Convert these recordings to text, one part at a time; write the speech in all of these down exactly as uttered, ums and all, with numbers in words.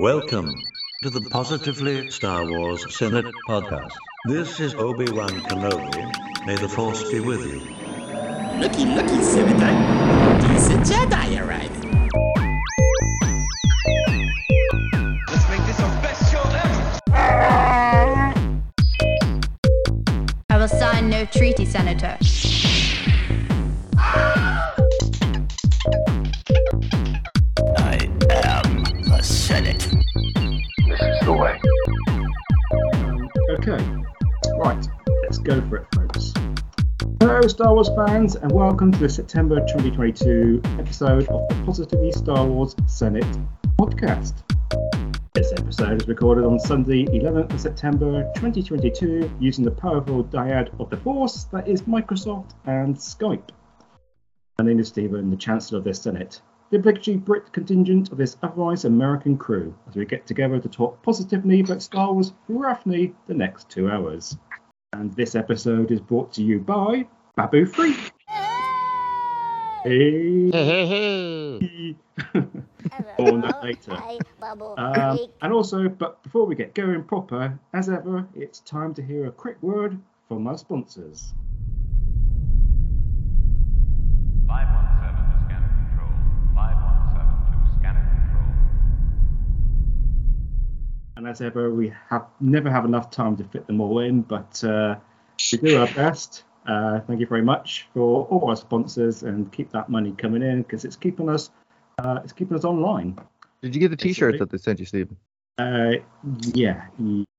Welcome to the Positively Star Wars Synod podcast. This is Obi-Wan Kenobi. May the Force be with you. Looky, looky, Senator. There's a Jedi arriving. Let's make this our best show ever. I will sign no treaty, Senator. Go for it, folks. Hello, Star Wars fans, and welcome to the September twenty twenty-two episode of the Positively Star Wars Senate podcast. This episode is recorded on Sunday, eleventh of September twenty twenty-two, using the powerful dyad of the Force that is Microsoft and Skype. My name is Stephen, the Chancellor of the Senate, the obligatory Brit contingent of this otherwise American crew, as we get together to talk positively about Star Wars roughly the next two hours. And this episode is brought to you by Babu Freak. Hey! Hey! Or not later. Um, and also, but before we get going proper, as ever, it's time to hear a quick word from our sponsors. five one seven to scanner control. five one seven to scanner control. And as ever, we have never have enough time to fit them all in, but uh, we do our best. Uh, thank you very much for all our sponsors, and keep that money coming in because it's keeping us uh, it's keeping us online. Did you get the T-shirts that they sent you, Stephen? Uh, yeah,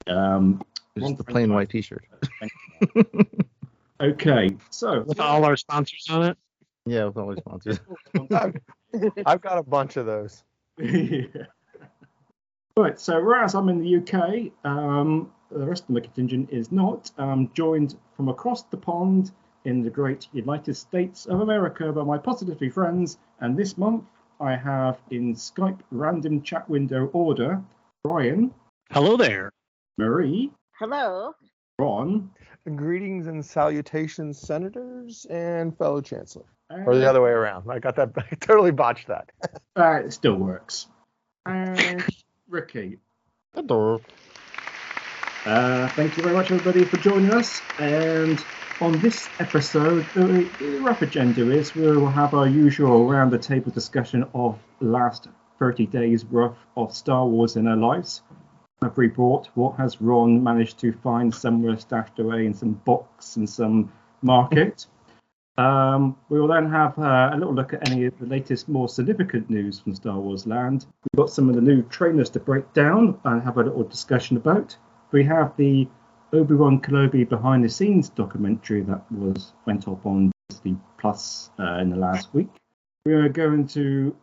um, just the plain white T-shirt. Okay, so with all our sponsors on it. Yeah, with all our sponsors. I've, I've got a bunch of those. Yeah. Right, so whereas I'm in the U K, um, the rest of my contingent is not. I'm joined from across the pond in the great United States of America by my Positively friends. And this month I have in Skype random chat window order, Brian. Hello there. Marie. Hello. Ron. Greetings and salutations, senators and fellow chancellor. Uh, or the other way around. I got that. I totally botched that. uh, it still works. And... Ricky. Hello. Uh, thank you very much, everybody, for joining us. And on this episode, the, the rough agenda is we will have our usual round-the-table discussion of last thirty days' worth of Star Wars in our lives. Have we bought? What has Ron managed to find somewhere stashed away in some box in some market? Um, we will then have uh, a little look at any of the latest, more significant news from Star Wars land. We've got some of the new trailers to break down and have a little discussion about. We have the Obi-Wan Kenobi behind-the-scenes documentary that was went up on Disney Plus uh, in the last week. We are going to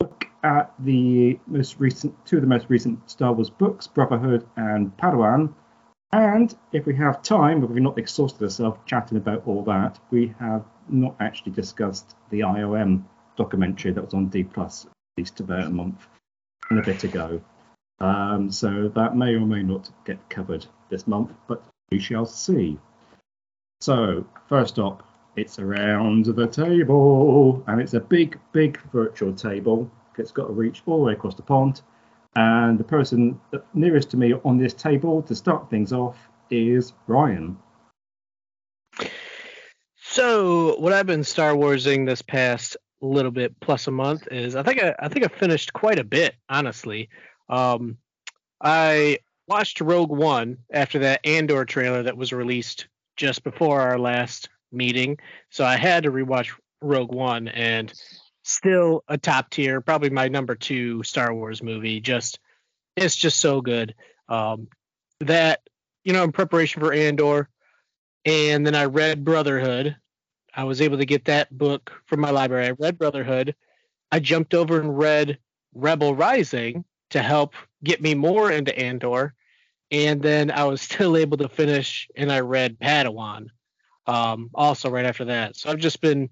look at the most recent, two of the most recent Star Wars books, Brotherhood and Padawan. And if we have time, if we've not exhausted ourselves chatting about all that, we have not actually discussed the I O M documentary that was on D plus, at least about a month and a bit ago. Um, so that may or may not get covered this month, but we shall see. So first up, it's around the table, and it's a big, big virtual table. It's got to reach all the way across the pond. And the person nearest to me on this table to start things off is Ryan. So what I've been Star Warsing this past little bit plus a month is I think I, I think I finished quite a bit, honestly. Um, I watched Rogue One after that Andor trailer that was released just before our last meeting. So I had to rewatch Rogue One, and still a top tier, probably my number two Star Wars movie. Just it's just so good. Um, that, you know, in preparation for Andor, and then I read Brotherhood. I was able to get that book from my library. I read Brotherhood. I jumped over and read Rebel Rising to help get me more into Andor, and then I was still able to finish, and I read Padawan um, also right after that. So I've just been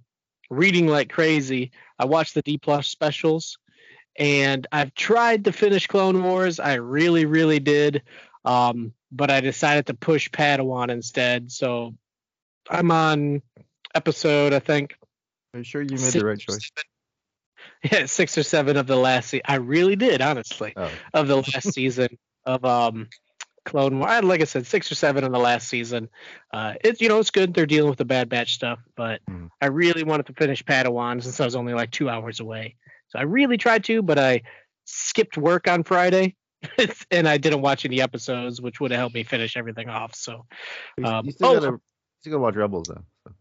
reading like crazy. I watched the D plus specials, and I've tried to finish Clone Wars. I really, really did. Um, but I decided to push Padawan instead. So I'm on episode, I think. Are you sure you made six, the right choice? yeah, six or seven of the last season. I really did, honestly, oh. of the last season of um, Clone Wars. Like I said, six or seven of the last season. Uh, it, you know, it's good. They're dealing with the Bad Batch stuff, but mm. I really wanted to finish Padawan since I was only like two hours away. So I really tried to, but I skipped work on Friday. And I didn't watch any episodes, which would have helped me finish everything off. So, um, you still gotta, oh, still gotta watch Rebels though. So.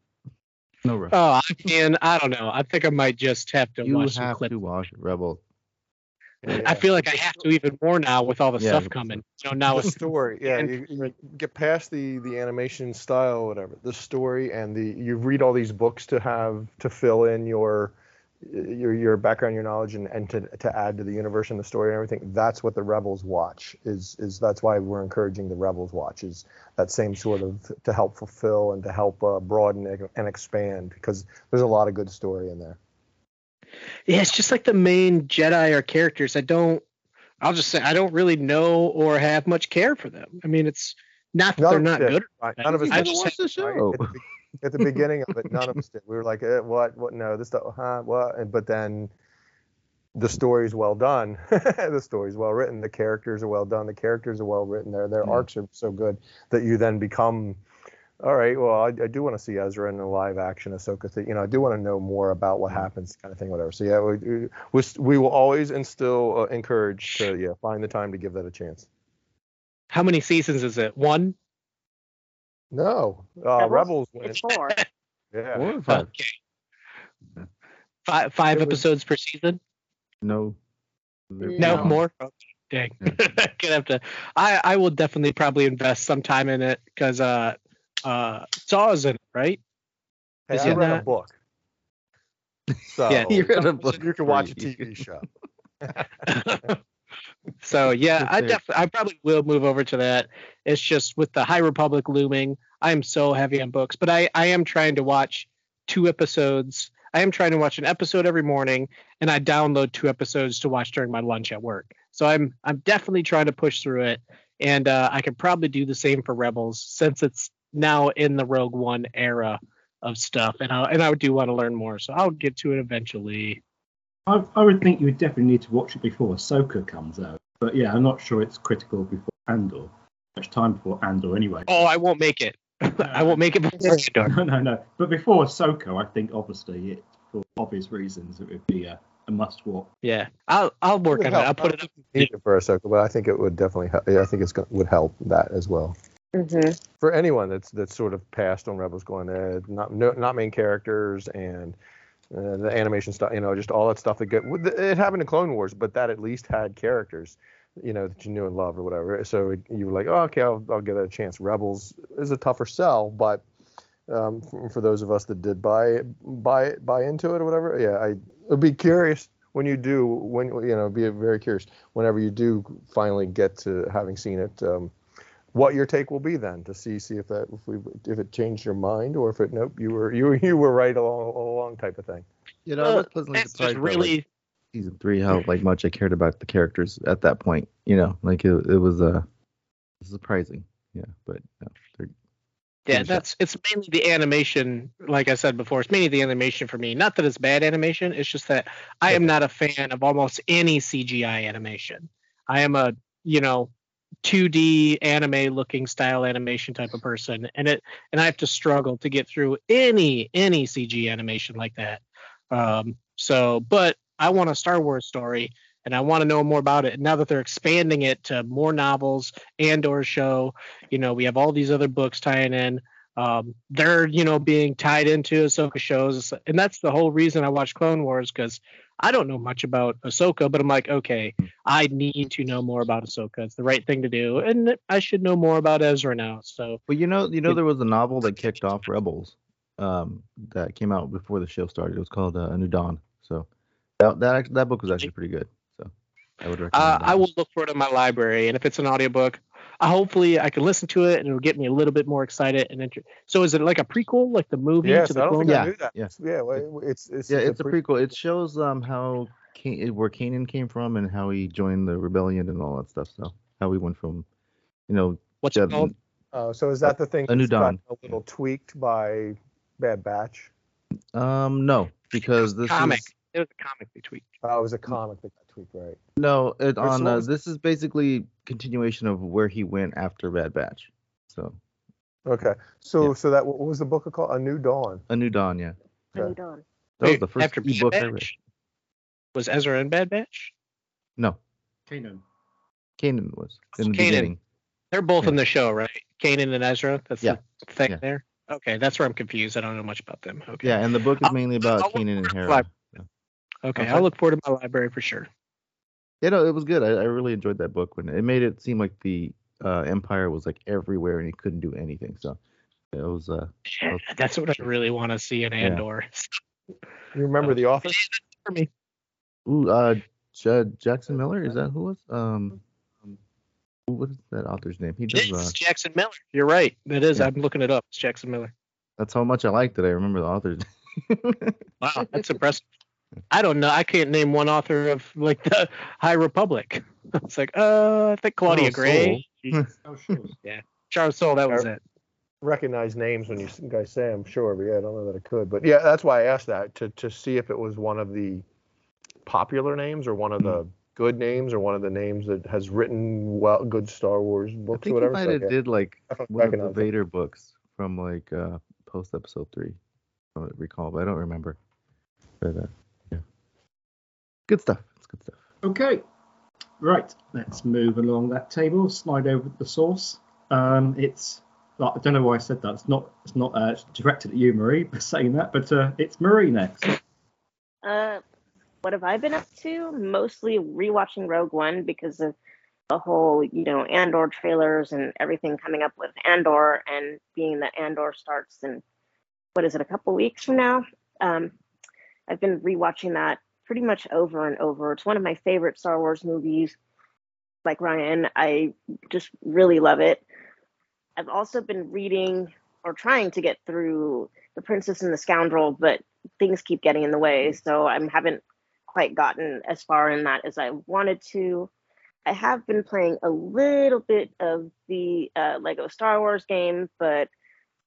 No rush. Oh, I can. I don't know. I think I might just have to you watch. You have some to watch Rebels. Yeah, I feel like I have to even more now with all the yeah, stuff coming. So now it's the story. Yeah, you, you get past the the animation style, or whatever. The story and the you read all these books to have to fill in your. your your background, your knowledge, and, and to, to add to the universe and the story and everything. That's what the Rebels watch is is that's why we're encouraging the Rebels watch is that same sort of to help fulfill and to help uh, broaden and expand, because there's a lot of good story in there. Yeah, it's just like the main Jedi or characters. I don't I'll just say I don't really know or have much care for them. I mean, it's not that none they're not did. good. Right. None of us I just watched the show. Right. At the beginning of it, none of us did. We were like, eh, what, what, no, this stuff, huh, what? And, but then the story's well done. The story's well written. The characters are well done. The characters are well written. Their, their mm-hmm. arcs are so good that you then become, all right, well, I, I do want to see Ezra in a live action Ahsoka thing. You know, I do want to know more about what happens kind of thing, whatever. So, yeah, we, we, we will always and still uh, encourage to yeah, find the time to give that a chance. How many seasons is it? One? No, uh, Rebels. Rebels four. Yeah, four or five. Okay. Five, five episodes was... per season. No. No, no. more. Oh, dang, yeah. Gonna have to. I, I will definitely probably invest some time in it because uh uh Saw's in it, right? Hey, I read that? a book. So yeah, you read a book. You can watch a T V show. So yeah, I definitely, I probably will move over to that. It's just with the High Republic looming, I am so heavy on books, but I, I am trying to watch two episodes. I am trying to watch an episode every morning, and I download two episodes to watch during my lunch at work. So I'm, I'm definitely trying to push through it, and uh, I could probably do the same for Rebels since it's now in the Rogue One era of stuff, and I, and I do want to learn more. So I'll get to it eventually. I, I would think you would definitely need to watch it before Ahsoka comes out. But yeah, I'm not sure it's critical before Andor. Much time before Andor anyway. Oh, I won't make it. I won't make it before Andor. No, no, no. But before Ahsoka, I think obviously, it, for obvious reasons, it would be a, a must-watch. Yeah, I'll I'll work on it. I'll put it up for Ahsoka, but I think it would definitely help. Yeah, I think it would help that as well. Mm-hmm. For anyone that's that's sort of passed on Rebels, going uh, not no, not main characters and. Uh, the animation stuff, you know, just all that stuff that get, it happened in Clone Wars, but that at least had characters, you know, that you knew and loved or whatever. So it, you were like, oh, okay, I'll, I'll give it a chance. Rebels is a tougher sell, but um, for, for those of us that did buy buy buy into it or whatever, yeah, I would be curious when you do, when you know, be very curious whenever you do finally get to having seen it. Um, what your take will be then to see see if that if we if it changed your mind or if it nope you were you you were right along along type of thing. You know, uh, I was pleasantly surprised really by, like, season three how like much I cared about the characters at that point. You know, like it it was uh surprising. Yeah, but no, yeah, that's up. It's mainly the animation. Like I said before, it's mainly the animation for me. Not that it's bad animation. It's just that I am not a fan of almost any C G I animation. I am a you know. two D anime looking style animation type of person, and it and I have to struggle to get through any any C G animation like that. Um, so, but I want a Star Wars story, and I want to know more about it. And now that they're expanding it to more novels, Andor show, you know, we have all these other books tying in. Um, they're you know being tied into Ahsoka shows, and that's the whole reason I watch Clone Wars, because I don't know much about Ahsoka, but I'm like, okay, I need to know more about Ahsoka. It's the right thing to do, and I should know more about Ezra now. So, well, you know, you know, there was a novel that kicked off Rebels um, that came out before the show started. It was called uh, A New Dawn. So that that that book was actually pretty good. So I would recommend. Uh, I will look for it in my library, and if it's an audiobook, I hopefully I can listen to it, and it'll get me a little bit more excited and interested. So, is it like a prequel, like the movie? Yes, to the I don't think I knew that. Yeah, yeah, well, it's it's yeah, it's a prequel. prequel. It shows um how Can- where Kanan came from and how he joined the rebellion and all that stuff. So, how he went from, you know, what's Jeb- it called? Oh, so is that the thing? A New Dawn. A little tweaked by Bad Batch. Um, no, because this comic. Is, It was a comic they tweaked. Oh, it was a comic that got tweaked, right? No, it, on uh, this is basically continuation of where he went after Bad Batch. So. Okay, so yeah. so that what was the book called? A New Dawn. A New Dawn, yeah. Okay. A New Dawn. That Wait, was the first after e-book Bad Batch? I read. Was Ezra in Bad Batch? No. Kanan. Kanan was in the Kanan. beginning. They're both yeah. in the show, right? Kanan and Ezra. That's yeah. the thing yeah. there. Okay, that's where I'm confused. I don't know much about them. Okay. Yeah, and the book is mainly about I'll, I'll Kanan and Hera. Yeah. Okay, okay, I'll look forward to my library for sure. Yeah, no, it was good. I, I really enjoyed that book when it made it seem like the uh, Empire was like everywhere and he couldn't do anything. So it was. Uh, yeah, was that's what sure. I really want to see in Andor. Yeah. You remember um, The Office? For me. Ooh, uh, J- Jackson Miller. Is that who was? Um. What is that author's name? He does. It's uh, Jackson Miller. You're right. That is. Yeah. I'm looking it up. It's Jackson Miller. That's how much I liked it. I remember the author's name. Wow, that's impressive. I don't know. I can't name one author of like the High Republic. It's like, uh, I think Claudia oh, Gray. Oh, sure. Yeah, Charles Soule. That was I it. Recognize names when you guys say. I'm sure, but yeah, I don't know that I could. But yeah, that's why I asked that to to see if it was one of the popular names or one of the. Mm. Good names or one of the names that has written well good Star Wars books. I think or whatever. You might have so, yeah. did like one of the Vader it. books from like uh, post episode three. I don't recall, but I don't remember. But uh, yeah, good stuff. It's good stuff. Okay, right. Let's move along that table. Slide over the source. Um, it's I don't know why I said that. It's not. It's not uh, directed at you, Marie, for saying that. But uh, it's Marie next. Uh. What have I been up to? Mostly rewatching Rogue One because of the whole, you know, Andor trailers and everything coming up with Andor and being that Andor starts in, what is it, a couple weeks from now? Um, I've been rewatching that pretty much over and over. It's one of my favorite Star Wars movies. Like Ryan, I just really love it. I've also been reading or trying to get through The Princess and the Scoundrel, but things keep getting in the way, so I haven't quite gotten as far in that as I wanted to. I have been playing a little bit of the uh, Lego Star Wars game, but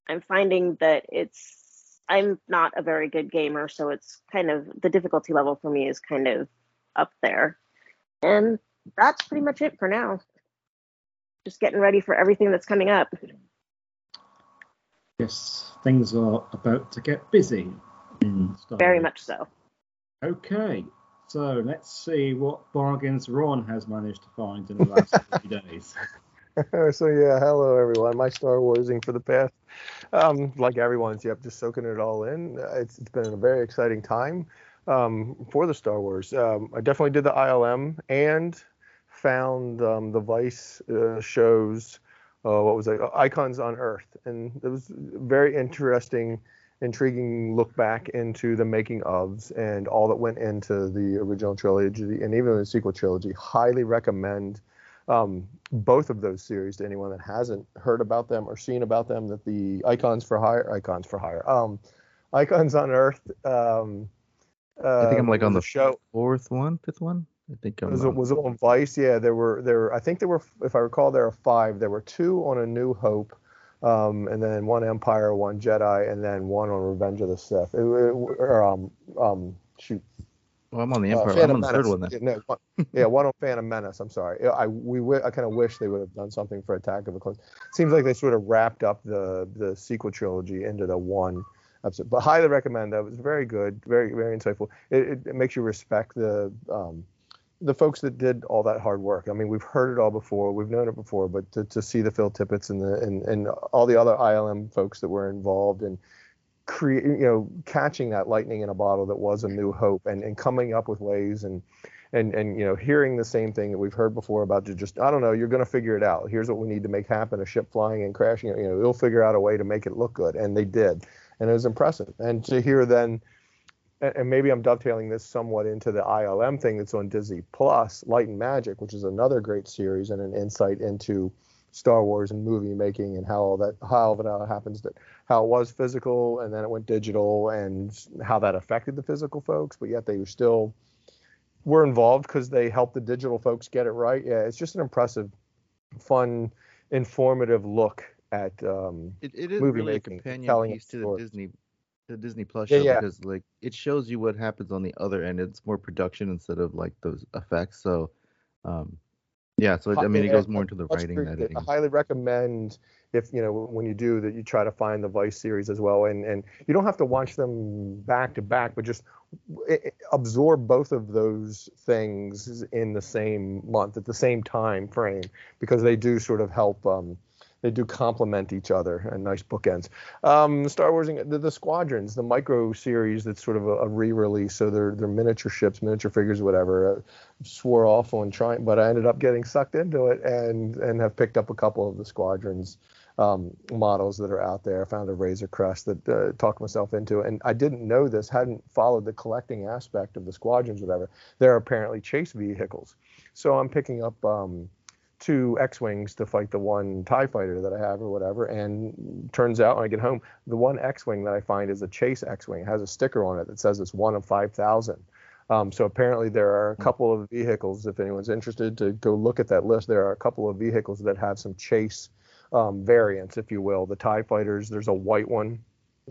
I'm finding that it's, I'm not a very good gamer, so it's kind of, the difficulty level for me is kind of up there. And that's pretty much it for now. Just getting ready for everything that's coming up. Yes, things are about to get busy. Mm. Very much so. Okay. So let's see what bargains Ron has managed to find in the last few days. So yeah, hello everyone. My Star Warsing for the past, um, like everyone's, yep, just soaking it all in. It's it's been a very exciting time um, for the Star Wars. Um, I definitely did the I L M and found um, the Vice uh, shows. Uh, what was it? Icons on Earth, and it was very interesting. Intriguing look back into the making ofs and all that went into the original trilogy and even the sequel trilogy. Highly recommend um, both of those series to anyone that hasn't heard about them or seen about them. That the Icons for Hire, Icons for Hire, um, Icons on Earth. Um, uh, I think I'm like on the show. fourth one, fifth one. I think I'm was on. It was it on Vice? Yeah, there were there. Were, I think there were, if I recall, there are five. There were two on A New Hope. Um, and then one Empire, one Jedi, and then one on Revenge of the Sith. It, it, or, um, um, shoot. Well, I'm on the Empire. Uh, I'm on the third one then. Yeah, no, one, yeah, one on Phantom Menace. I'm sorry. I we I kind of wish they would have done something for Attack of the Clones. Seems like they sort of wrapped up the the sequel trilogy into the one episode. But highly recommend that. It was very good, very very insightful. It, it, it makes you respect the um, the folks that did all that hard work. I mean, we've heard it all before. We've known it before, but to, to see the Phil Tippetts and the and, and all the other I L M folks that were involved in create, you know, catching that lightning in a bottle that was A New Hope and, and coming up with ways and and and you know, hearing the same thing that we've heard before about to just I don't know, you're going to figure it out. Here's what we need to make happen: a ship flying and crashing. You know, they'll figure out a way to make it look good, and they did, and it was impressive. And to hear then. And maybe I'm dovetailing this somewhat into the I L M thing that's on Disney Plus, Light and Magic, which is another great series and an insight into Star Wars and movie making and how all that how it all happens, that how it was physical and then it went digital and how that affected the physical folks, but yet they were still were involved because they helped the digital folks get it right. Yeah, it's just an impressive, fun, informative look at um, it, it is movie really making, a companion piece to the Disney the Disney Plus yeah, show yeah. because like it shows you what happens on the other end. It's more production instead of like those effects. So, um, yeah. So it, I mean, it goes more into the writing and editing. I highly recommend, if you know, when you do that, you try to find the Vice series as well, and and you don't have to watch them back to back, but just absorb both of those things in the same month at the same time frame, because they do sort of help. Um, They do complement each other, and nice bookends. Um, Star Wars, the, the Squadrons, the micro series that's sort of a, a re-release, so they're they're miniature ships, miniature figures, whatever. I swore off on trying, but I ended up getting sucked into it, and and have picked up a couple of the Squadrons um, models that are out there. I found a Razor Crest that uh, talked myself into, and I didn't know this, hadn't followed the collecting aspect of the Squadrons, whatever. They're apparently chase vehicles, so I'm picking up. Um, two X-Wings to fight the one TIE fighter that I have or whatever, and turns out when I get home, the one X-Wing that I find is a Chase X-Wing. It has a sticker on it that says it's one of five thousand. Um, so apparently there are a couple of vehicles, if anyone's interested to go look at that list, there are a couple of vehicles that have some Chase um, variants, if you will. The TIE fighters, there's a white one.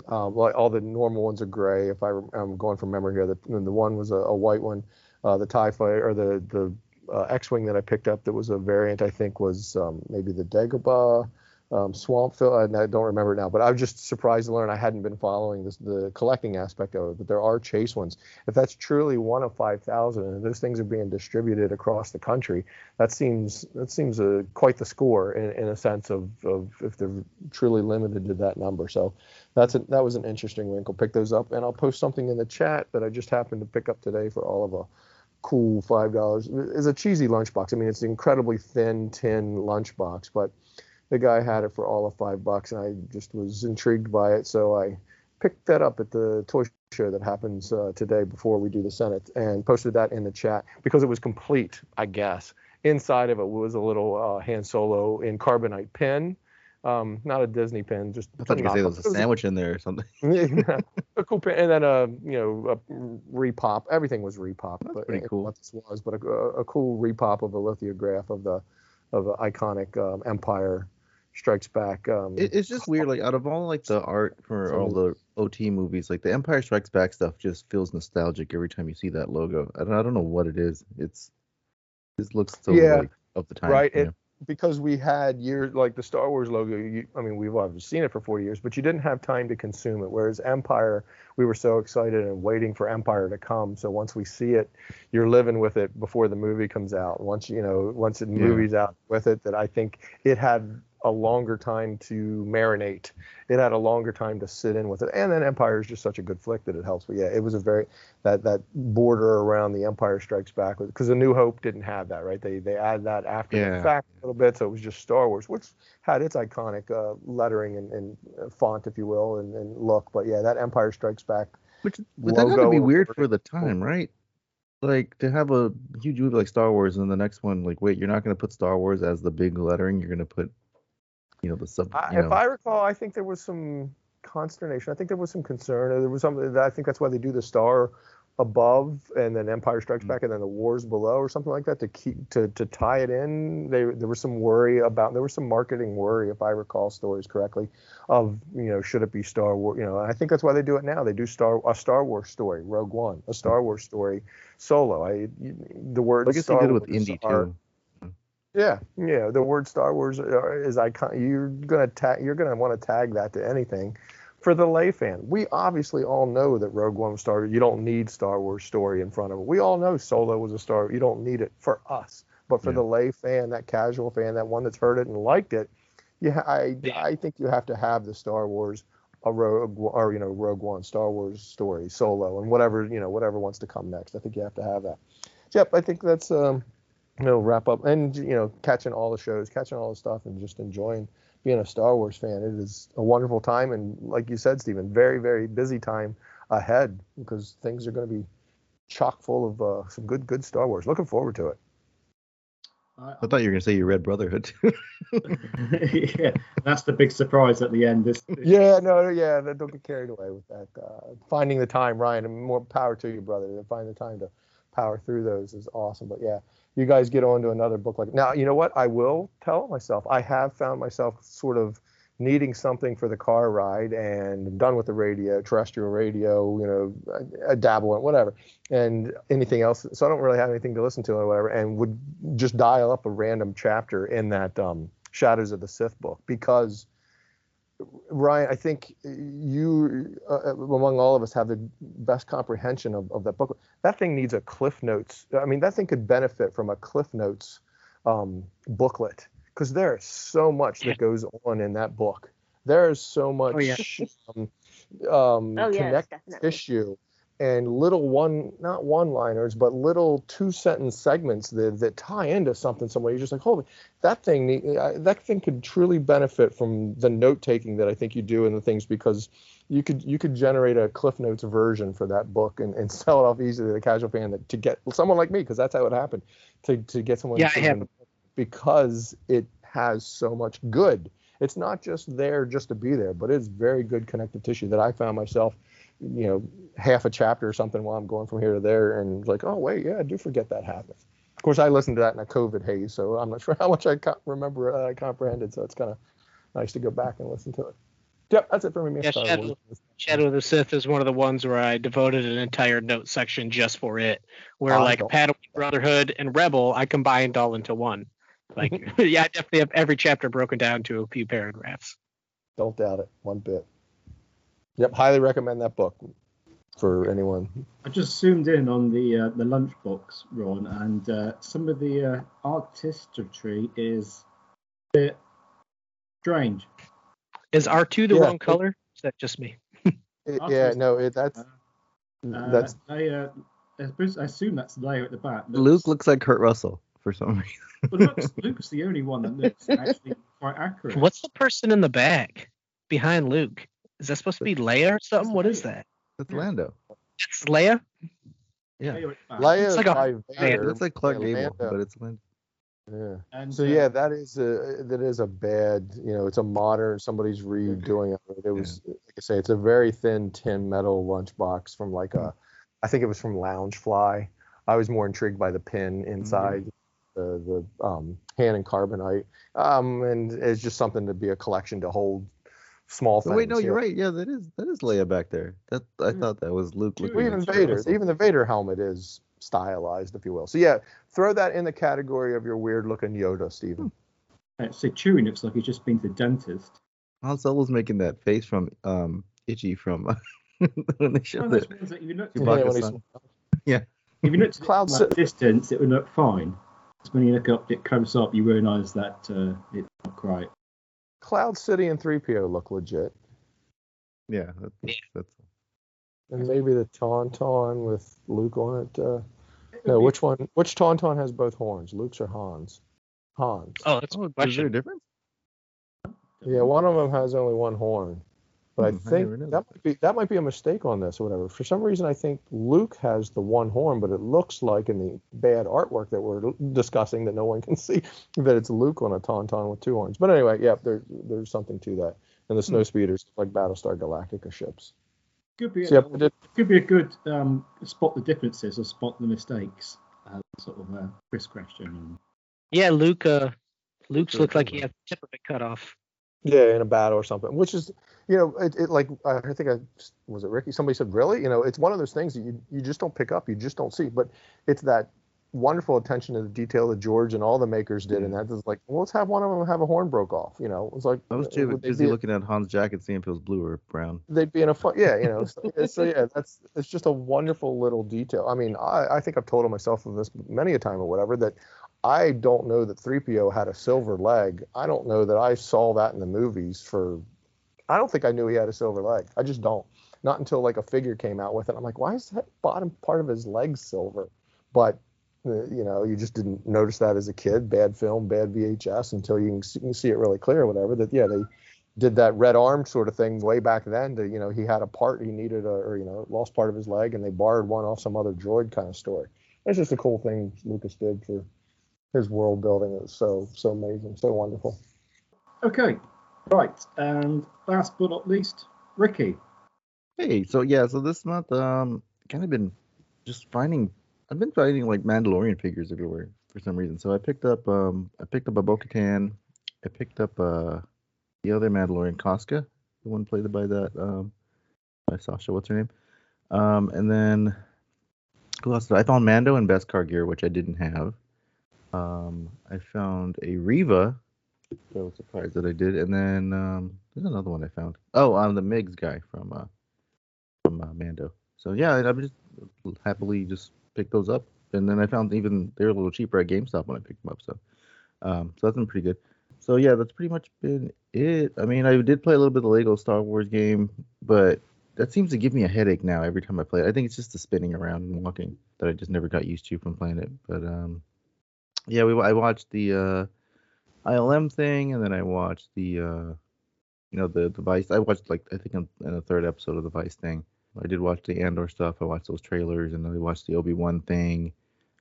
Um, all the normal ones are gray, if I, I'm going from memory here. The, the one was a, a white one. Uh, the TIE fighter, or the the Uh, X-Wing that I picked up that was a variant, I think was um, maybe the Dagobah, um, Swampville, I don't remember it now, but I was just surprised to learn I hadn't been following this, the collecting aspect of it, but there are chase ones. If that's truly one of five thousand and those things are being distributed across the country, that seems that seems a, quite the score in, in a sense of, of if they're truly limited to that number. So that's a, that was an interesting wrinkle. Pick those up, and I'll post something in the chat that I just happened to pick up today for Oliver. Cool, five dollars. It's a cheesy lunchbox. I mean, it's an incredibly thin tin lunchbox, but the guy had it for all of five bucks, and I just was intrigued by it, so I picked that up at the toy show that happens uh, today before we do the Senate, and posted that in the chat because it was complete, I guess. Inside of it was a little uh, Han Solo in carbonite pin. Um, not a Disney pin, just I thought you could say there was a sandwich in there or something. Yeah, a cool pin, and then a you know a repop. Everything was repop. That's but, pretty cool. What this was, but a, a cool repop of a lithograph of the of the iconic um, Empire Strikes Back. Um, it, it's just weird, like out of all like the art for all the O T movies, like the Empire Strikes Back stuff just feels nostalgic every time you see that logo. And I don't know what it is. It's it looks so yeah, like of the time, right? You know? it, Because we had years like the Star Wars logo, you, I mean, we've obviously seen it for forty years, but you didn't have time to consume it. Whereas Empire, we were so excited and waiting for Empire to come. So once we see it, you're living with it before the movie comes out. Once, you know, once the yeah. movie's out with it, that I think it had a longer time to marinate. It had a longer time to sit in with it. And then Empire is just such a good flick that it helps. But yeah, it was a very, that, that border around the Empire Strikes Back, because the New Hope didn't have that, right? They, they added that after yeah. the fact a little bit. So it was just Star Wars, which had its iconic uh, lettering and, and font, if you will, and, and look. But yeah, that Empire Strikes Back. Which would that gotta be weird for the time, right? Like to have a huge movie like Star Wars and the next one, like, wait, you're not going to put Star Wars as the big lettering. You're going to put, you know, the sub, you I, if know. I recall, I think there was some consternation. I think there was some concern. There was something that I think that's why they do the star above and then Empire Strikes mm-hmm. Back and then the wars below or something like that to keep to to tie it in. They, there was some worry about there was some marketing worry, if I recall stories correctly, of you know should it be Star Wars? You know, and I think that's why they do it now. They do Star a Star Wars story, Rogue One, a Star Wars story, Solo. I the word. I guess Star they did it with Indy too. Yeah, yeah. The word Star Wars is iconic. You're gonna tag. You're gonna want to tag that to anything. For the lay fan, we obviously all know that Rogue One was Star Wars. You don't need Star Wars story in front of it. We all know Solo was a Star. You don't need it for us, but for yeah. the lay fan, that casual fan, that one that's heard it and liked it, yeah, I yeah. I think you have to have the Star Wars, a Rogue or you know Rogue One, Star Wars story, Solo, and whatever you know whatever wants to come next. I think you have to have that. Yep, I think that's. Um, No wrap up and you know catching all the shows, catching all the stuff, and just enjoying being a Star Wars fan. It is a wonderful time, and like you said, Stephen, very very busy time ahead because things are going to be chock full of uh, some good good Star Wars. Looking forward to it. I thought you were going to say you read Brotherhood. Yeah, that's the big surprise at the end. This, this. Yeah, no, yeah, don't get carried away with that. Uh, finding the time, Ryan, and more power to you, brother. To find the time to power through those is awesome. But yeah. You guys get on to another book like now. You know what? I will tell myself I have found myself sort of needing something for the car ride, and I'm done with the radio, terrestrial radio, you know, I, I dabble in whatever, and anything else. So I don't really have anything to listen to or whatever, and would just dial up a random chapter in that um, Shadows of the Sith book, because Ryan, I think you, uh, among all of us, have the best comprehension of, of that book. That thing needs a Cliff Notes. I mean, that thing could benefit from a Cliff Notes um, booklet, because there's so much that goes on in that book. There's so much oh, yeah. um, um, oh, yes, connective tissue and little one, not one-liners, but little two-sentence segments that, that tie into something somewhere. You're just like, holy, that thing, I, that thing could truly benefit from the note-taking that I think you do in the things, because you could you could generate a Cliff Notes version for that book and, and sell it off easily to the casual fan, that, to get someone like me, because that's how it happened, to, to get someone. Yeah, I have. Because it has so much good. It's not just there just to be there, but it's very good connective tissue that I found myself, you know, half a chapter or something while I'm going from here to there, and like, oh, wait, yeah, I do forget that happened. Of course, I listened to that in a COVID haze, so I'm not sure how much I co- remember uh, I comprehended, so it's kind of nice to go back and listen to it. Yep, that's it for me. Yeah, Shadow, Shadow of the Sith is one of the ones where I devoted an entire note section just for it, where oh, like Padawan, Brotherhood, and Rebel, I combined all into one. Like, yeah, I definitely have every chapter broken down to a few paragraphs. Don't doubt it one bit. Yep, highly recommend that book for anyone. I just zoomed in on the uh, the lunchbox, Ron, and uh, some of the uh, artistry is a bit strange. Is R two the yeah, wrong it, color? Is that just me? it, yeah, no, it, that's... Uh, that's uh, I, uh, I assume that's layer at the back. Looks, Luke looks like Kurt Russell for some reason. But Luke's, Luke's the only one that looks actually quite accurate. What's the person in the back behind Luke? Is that supposed to be Leia or something? What is that? That's Lando. It's Leia? Yeah. Leia it's like a, Vader. It looks like Clark Gable, yeah, but it's Lando. Yeah. And so, uh, yeah, that is a that is a bad, you know, it's a modern, somebody's redoing it. It was, yeah. like I say, it's a very thin tin metal lunchbox from like a, I think it was from Loungefly. I was more intrigued by the pin inside. Mm-hmm. The, the um, hand and carbonite, um, and it's just something to be a collection to hold small things. Oh, wait, no, you're right. Yeah, that is that is Leia back there. That I thought that was Luke. Dude, even Vader, even the Vader helmet is stylized, if you will. So yeah, throw that in the category of your weird-looking Yoda, Stephen. Hmm. So Chewie looks like he's just been to the dentist. Han Solo's making that face from um, Itchy from when they showed oh, that. You look to yeah, if you look to cloud like distance, it would look fine. When you look up, it comes up, you realize that uh, it's not right. Cloud City and three P O look legit. Yeah, that's, that's and maybe the Tauntaun with Luke on it. Uh, no, which one? Which Tauntaun has both horns? Luke's or Han's? Han's. Oh, that's oh, is there a difference? Yeah, one of them has only one horn, but hmm, I think I that might be that might be a mistake on this or whatever. For some reason, I think Luke has the one horn, but it looks like in the bad artwork that we're discussing that no one can see that it's Luke on a Tauntaun with two horns. But anyway, yeah, there, there's something to that. And the snow speeders hmm. like Battlestar Galactica ships. Could be, so, a, yeah, could be a good um, spot the differences or spot the mistakes uh, sort of a Chris question. Yeah, Luke. Uh, Luke's looked like he had the tip of it cut off. Yeah, in a battle or something, which is, you know, it, it like I think I was it Ricky. Somebody said, really, you know, it's one of those things that you you just don't pick up, you just don't see. But it's that wonderful attention to the detail that George and all the makers did, and that is like, well, let's have one of them have a horn broke off. You know, it's like I was too busy looking at Han's jacket, seeing if it was blue or brown. They'd be in a fun, yeah, you know. so, so yeah, that's it's just a wonderful little detail. I mean, I I think I've told myself of this many a time or whatever that. I don't know that three P O had a silver leg. I don't know that I saw that in the movies for, I don't think I knew he had a silver leg. I just don't. Not until like a figure came out with it. I'm like, why is that bottom part of his leg silver? But, uh, you know, you just didn't notice that as a kid. Bad film, bad V H S until you can see, you can see it really clear or whatever. That, yeah, they did that red arm sort of thing way back then. To, you know, he had a part he needed a, or, you know, lost part of his leg and they borrowed one off some other droid kind of story. It's just a cool thing Lucas did for his world building is so so amazing, so wonderful. Okay, right, and last but not least, Ricky. Hey, so yeah, so this month, um, kind of been just finding. I've been finding like Mandalorian figures everywhere for some reason. So I picked up, um, I picked up a Bo-Katan. I picked up a the other Mandalorian, Casca, the one played by that um, by Sasha. What's her name? Um, and then who else? Did I, I found Mando and Beskar gear, which I didn't have. Um, I found a Reva. I was surprised that I did. And then um, there's another one I found. Oh, I'm um, the Migs guy from uh, from uh, Mando. So yeah, I'm just happily just picked those up. And then I found even they were a little cheaper at GameStop when I picked them up. So um, so that's been pretty good. So yeah, that's pretty much been it. I mean, I did play a little bit of the Lego Star Wars game, but that seems to give me a headache now every time I play it. I think it's just the spinning around and walking that I just never got used to from playing it. But um, yeah, we I watched the uh, I L M thing, and then I watched the uh, you know the, the Vice. I watched like I think in, in the third episode of the Vice thing. I did watch the Andor stuff. I watched those trailers, and then I watched the Obi-Wan thing.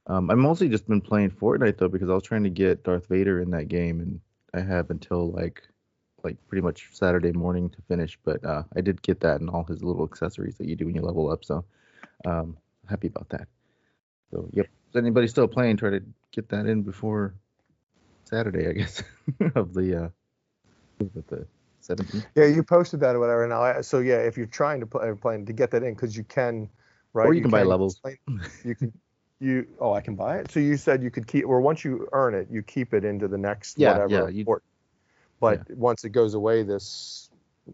Um, I've mostly just been playing Fortnite though, because I was trying to get Darth Vader in that game, and I have until like like pretty much Saturday morning to finish. But uh, I did get that and all his little accessories that you do when you level up. So um, happy about that. So yep. Is anybody still playing? Try to get that in before Saturday, I guess, of the uh, the. seventeenth. Yeah, you posted that or whatever. Now, so yeah, if you're trying to play, plan to get that in, because you can, right? Or you, you can, can buy levels. You can, you oh, I can buy it. So you said you could keep, or once you earn it, you keep it into the next yeah, whatever. Yeah, you, but yeah. Once it goes away this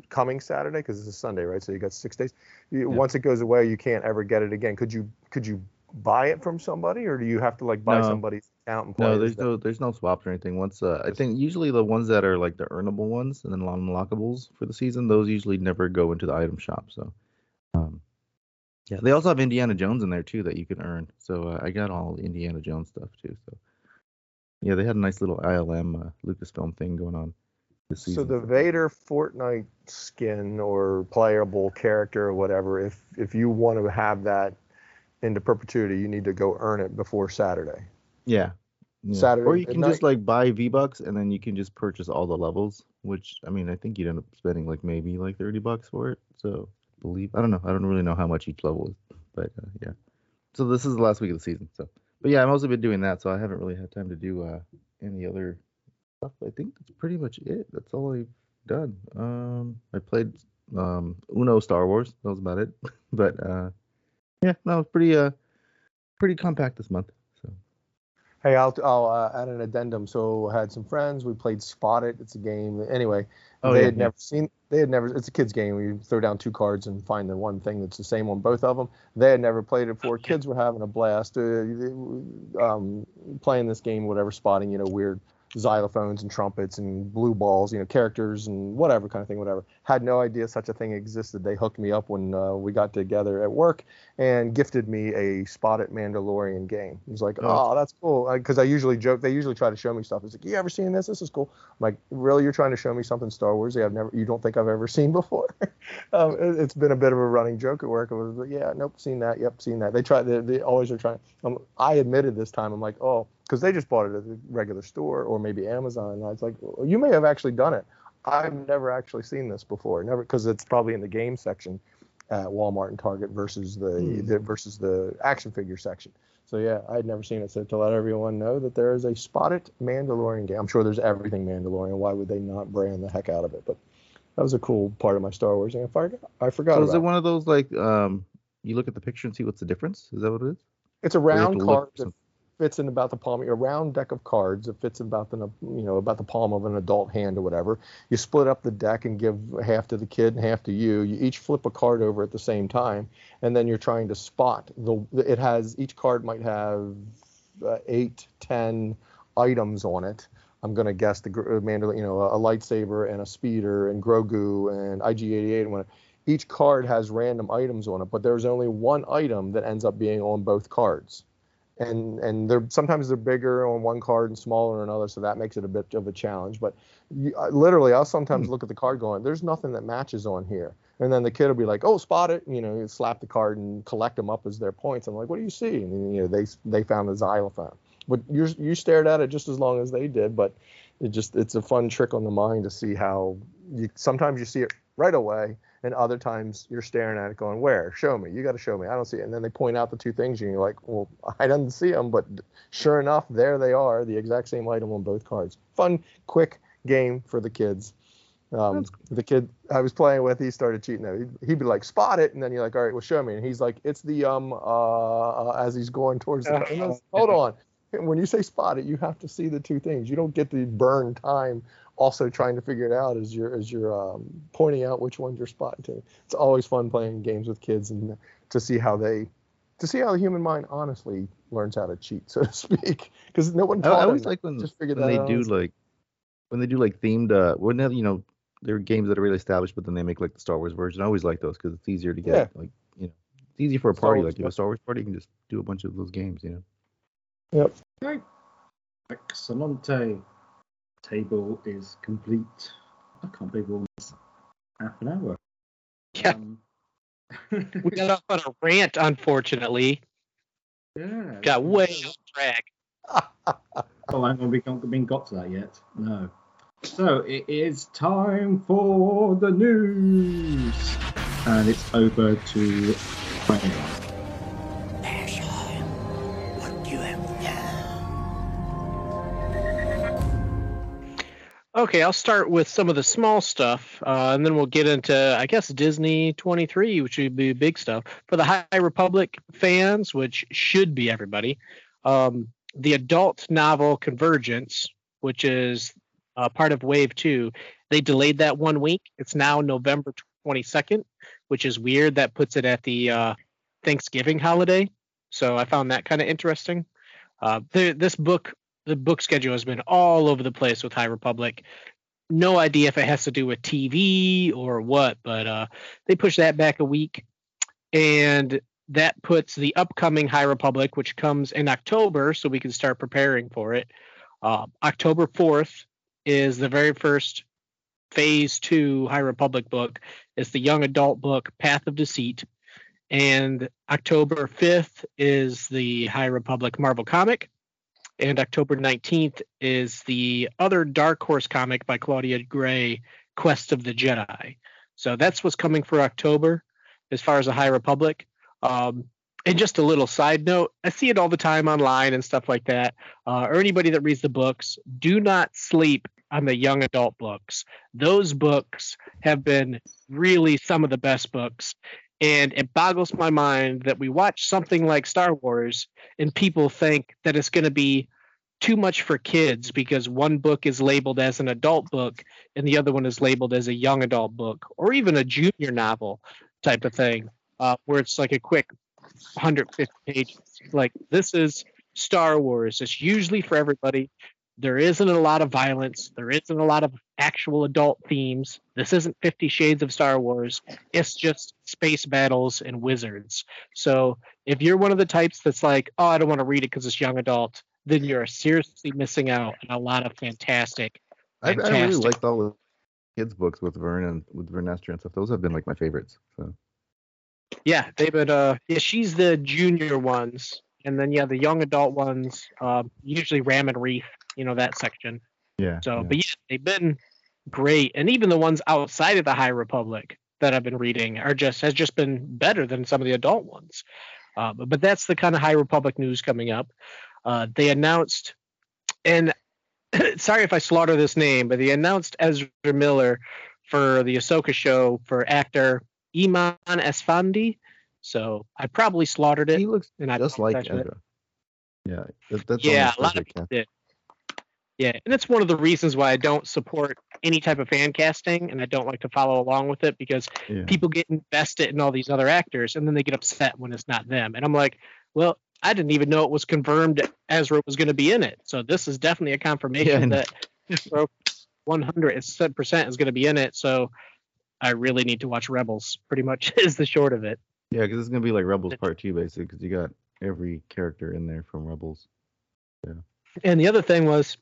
coming Saturday, because it's a Sunday, right? So you got six days. You, yeah. Once it goes away, you can't ever get it again. Could you? Could you buy it from somebody, or do you have to like buy no. somebody's account and play? No, there's no there's no swaps or anything. Once uh, I think usually the ones that are like the earnable ones and then unlockables for the season, those usually never go into the item shop. So um, yeah, they also have Indiana Jones in there too that you can earn. So uh, I got all Indiana Jones stuff too. So yeah, they had a nice little I L M uh, Lucasfilm thing going on this season. So the Vader Fortnite skin or playable character or whatever, if if you want to have that into perpetuity, you need to go earn it before Saturday. Yeah. yeah. Saturday. Or you can night. just like buy V-Bucks and then you can just purchase all the levels, which I mean, I think you'd end up spending like maybe like thirty bucks for it. So believe, I don't know. I don't really know how much each level is, but uh, yeah. So this is the last week of the season. So, but yeah, I've mostly been doing that. So I haven't really had time to do uh, any other stuff. I think that's pretty much it. That's all I've done. Um, I played um, Uno Star Wars. That was about it. but, uh, Yeah, no, it's pretty uh, pretty compact this month. So, hey, I'll I'll uh, add an addendum. So I had some friends. We played Spot It. It's a game. Anyway, oh, they yeah, had yeah. never seen. They had never. It's a kids' game. You throw down two cards and find the one thing that's the same on both of them. They had never played it before. Kids were having a blast uh, um, playing this game. Whatever, spotting you know weird xylophones and trumpets and blue balls, you know, characters and whatever kind of thing, whatever. Had no idea such a thing existed. They hooked me up when uh, we got together at work and gifted me a Spotted Mandalorian game. He was like, oh, that's cool. Because I, I usually joke, they usually try to show me stuff. It's like, you ever seen this? This is cool. I'm like, really? You're trying to show me something Star Wars I've never, you don't think I've ever seen before? um, it, it's been a bit of a running joke at work. It was like, yeah, nope, seen that. Yep, seen that. They try, they, they always are trying. Um, I admitted this time, I'm like, oh, because they just bought it at the regular store or maybe Amazon. And I was like, well, you may have actually done it. I've never actually seen this before. Never, because it's probably in the game section at Walmart and Target versus the, mm. the versus the action figure section. So yeah, I had never seen it. So to let everyone know that there is a Spotted Mandalorian game. I'm sure there's everything Mandalorian. Why would they not brand the heck out of it? But that was a cool part of my Star Wars thing. I forgot. I forgot. So is it one of those like um, you look at the picture and see what's the difference? Is that what it is? It's a round card. Fits in about the palm, a round deck of cards that fits about the, you know, about the palm of an adult hand or whatever. You split up the deck and give half to the kid and half to you. You each flip a card over at the same time, and then you're trying to spot the. It has each card might have uh, eight, ten items on it. I'm gonna guess the uh, Mandalorian, you know, a, a lightsaber and a speeder and Grogu and I G eighty-eight and whatever. Each card has random items on it, but there's only one item that ends up being on both cards. And and they're sometimes they're bigger on one card and smaller on another, so that makes it a bit of a challenge. But you, uh, literally, I'll sometimes look at the card going, there's nothing that matches on here. And then the kid will be like, oh, spot it. And, you know, slap the card and collect them up as their points. I'm like, what do you see? And, and you know, they they found the xylophone. But you you stared at it just as long as they did. But it just it's a fun trick on the mind to see how you sometimes you see it right away. And other times you're staring at it going, where? Show me. You got to show me. I don't see it. And then they point out the two things, and you're like, well, I didn't see them. But sure enough, there they are, the exact same item on both cards. Fun, quick game for the kids. Um, the kid I was playing with, he started cheating. He'd, he'd be like, "Spot it," and then you're like, "All right, well, show me." And he's like, "It's the um uh," as he's going towards the uh, hold on. When you say "spot it," you have to see the two things. You don't get to burn time also trying to figure it out as you're as you're um, pointing out which ones you're spotting to. It's always fun playing games with kids and to see how they to see how the human mind honestly learns how to cheat, so to speak. Because no one taught I always them. like when, Just when they out. do like when they do like themed uh when they, you know. There are games that are really established, but then they make like the Star Wars version. I always like those because it's easier to get, yeah. like you know, it's easy for a party. Wars, like you know, a Star Wars party, you can just do a bunch of those games, you know. Yep. Okay. Excellente. Table is complete. I can't believe we're almost half an hour. Yeah. Um, we got off on a rant, unfortunately. Yeah. Got way off track. Oh, hang on, we haven't been got to that yet. No. So it is time for the news, and it's over to Frank. Passion, what you have done. Okay, I'll start with some of the small stuff, uh, and then we'll get into, I guess, Disney twenty-three, which would be big stuff for the High Republic fans, which should be everybody. Um, the adult novel Convergence, which is Uh, part of Wave Two, they delayed that one week. It's now November twenty-second, which is weird. That puts it at the uh, Thanksgiving holiday, so I found that kind of interesting. Uh, this book, the book schedule has been all over the place with High Republic. No idea if it has to do with T V or what, but uh, they pushed that back a week, and that puts the upcoming High Republic, which comes in October, so we can start preparing for it. Uh, October fourth. Is the very first phase two High Republic book. It's the young adult book, Path of Deceit. And October fifth is the High Republic Marvel comic. And October nineteenth is the other Dark Horse comic by Claudia Gray, Quest of the Jedi. So that's what's coming for October as far as the High Republic. Um, And just a little side note, I see it all the time online and stuff like that, uh, or anybody that reads the books, do not sleep on the young adult books. Those books have been really some of the best books, and it boggles my mind that we watch something like Star Wars and people think that it's going to be too much for kids because one book is labeled as an adult book and the other one is labeled as a young adult book or even a junior novel type of thing, uh, where it's like a quick one hundred fifty pages. Like, this is Star Wars. It's usually for everybody. There isn't a lot of violence. There isn't a lot of actual adult themes. This isn't Fifty Shades of Star Wars. It's just space battles and wizards. So if you're one of the types that's like, oh, I don't want to read it because it's young adult, then you're seriously missing out on a lot of fantastic. fantastic. I, I really liked all the kids' books with Vern and with Vern Escher and stuff. Those have been like my favorites. So. Yeah, they've been, uh, yeah, she's the junior ones, and then yeah, the young adult ones, uh, usually Ram and Reef, you know, that section. Yeah. So, yeah. but yeah, they've been great, and even the ones outside of the High Republic that I've been reading are just has just been better than some of the adult ones. Uh, but, but that's the kind of High Republic news coming up. Uh, they announced, and sorry if I slaughter this name, but they announced Ezra Miller for the Ahsoka show for actor Iman Esfandi, so I probably slaughtered it. He looks and I just like Ezra. It. Yeah, that, that's yeah, a lot of people did. Yeah, and that's one of the reasons why I don't support any type of fan casting, and I don't like to follow along with it because yeah. people get invested in all these other actors, and then they get upset when it's not them. And I'm like, well, I didn't even know it was confirmed Ezra was going to be in it, so this is definitely a confirmation yeah, that one hundred percent is going to be in it. So. I really need to watch Rebels, pretty much is the short of it. Yeah, because it's going to be like Rebels Part two, basically, because you got every character in there from Rebels. Yeah. And the other thing was,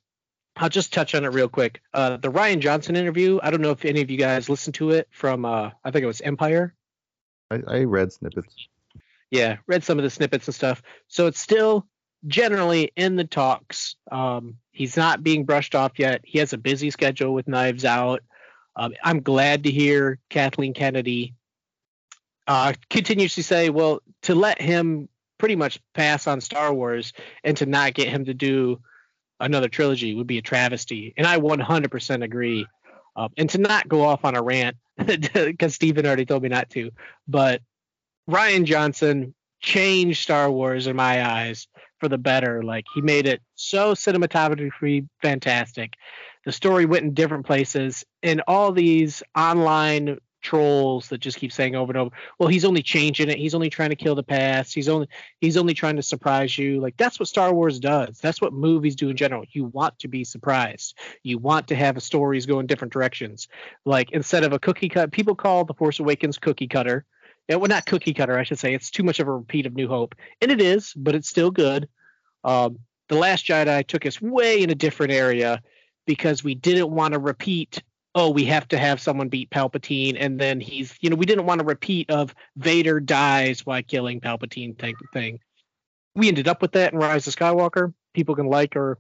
I'll just touch on it real quick. Uh, the Rian Johnson interview, I don't know if any of you guys listened to it from, uh, I think it was Empire. I, I read snippets. Yeah, read some of the snippets and stuff. So it's still generally in the talks. Um, he's not being brushed off yet. He has a busy schedule with Knives Out. Um, I'm glad to hear Kathleen Kennedy uh, continues to say, well, to let him pretty much pass on Star Wars and to not get him to do another trilogy would be a travesty. And I one hundred percent agree. Um, and to not go off on a rant, because Stephen already told me not to, but Rian Johnson changed Star Wars in my eyes for the better. Like, he made it so cinematography fantastic. The story went in different places, and all these online trolls that just keep saying over and over, well, he's only changing it, he's only trying to kill the past, he's only he's only trying to surprise you. Like, that's what Star Wars does, that's what movies do in general. You want to be surprised, you want to have stories go in different directions. Like, instead of a cookie cut, people call The Force Awakens cookie cutter. Well, not cookie cutter, I should say. It's too much of a repeat of New Hope, and it is, but it's still good. um The Last Jedi took us way in a different area because we didn't want to repeat, oh, we have to have someone beat Palpatine, and then he's, you know, we didn't want to repeat of Vader dies while killing Palpatine type of thing. We ended up with that in Rise of Skywalker. People can like or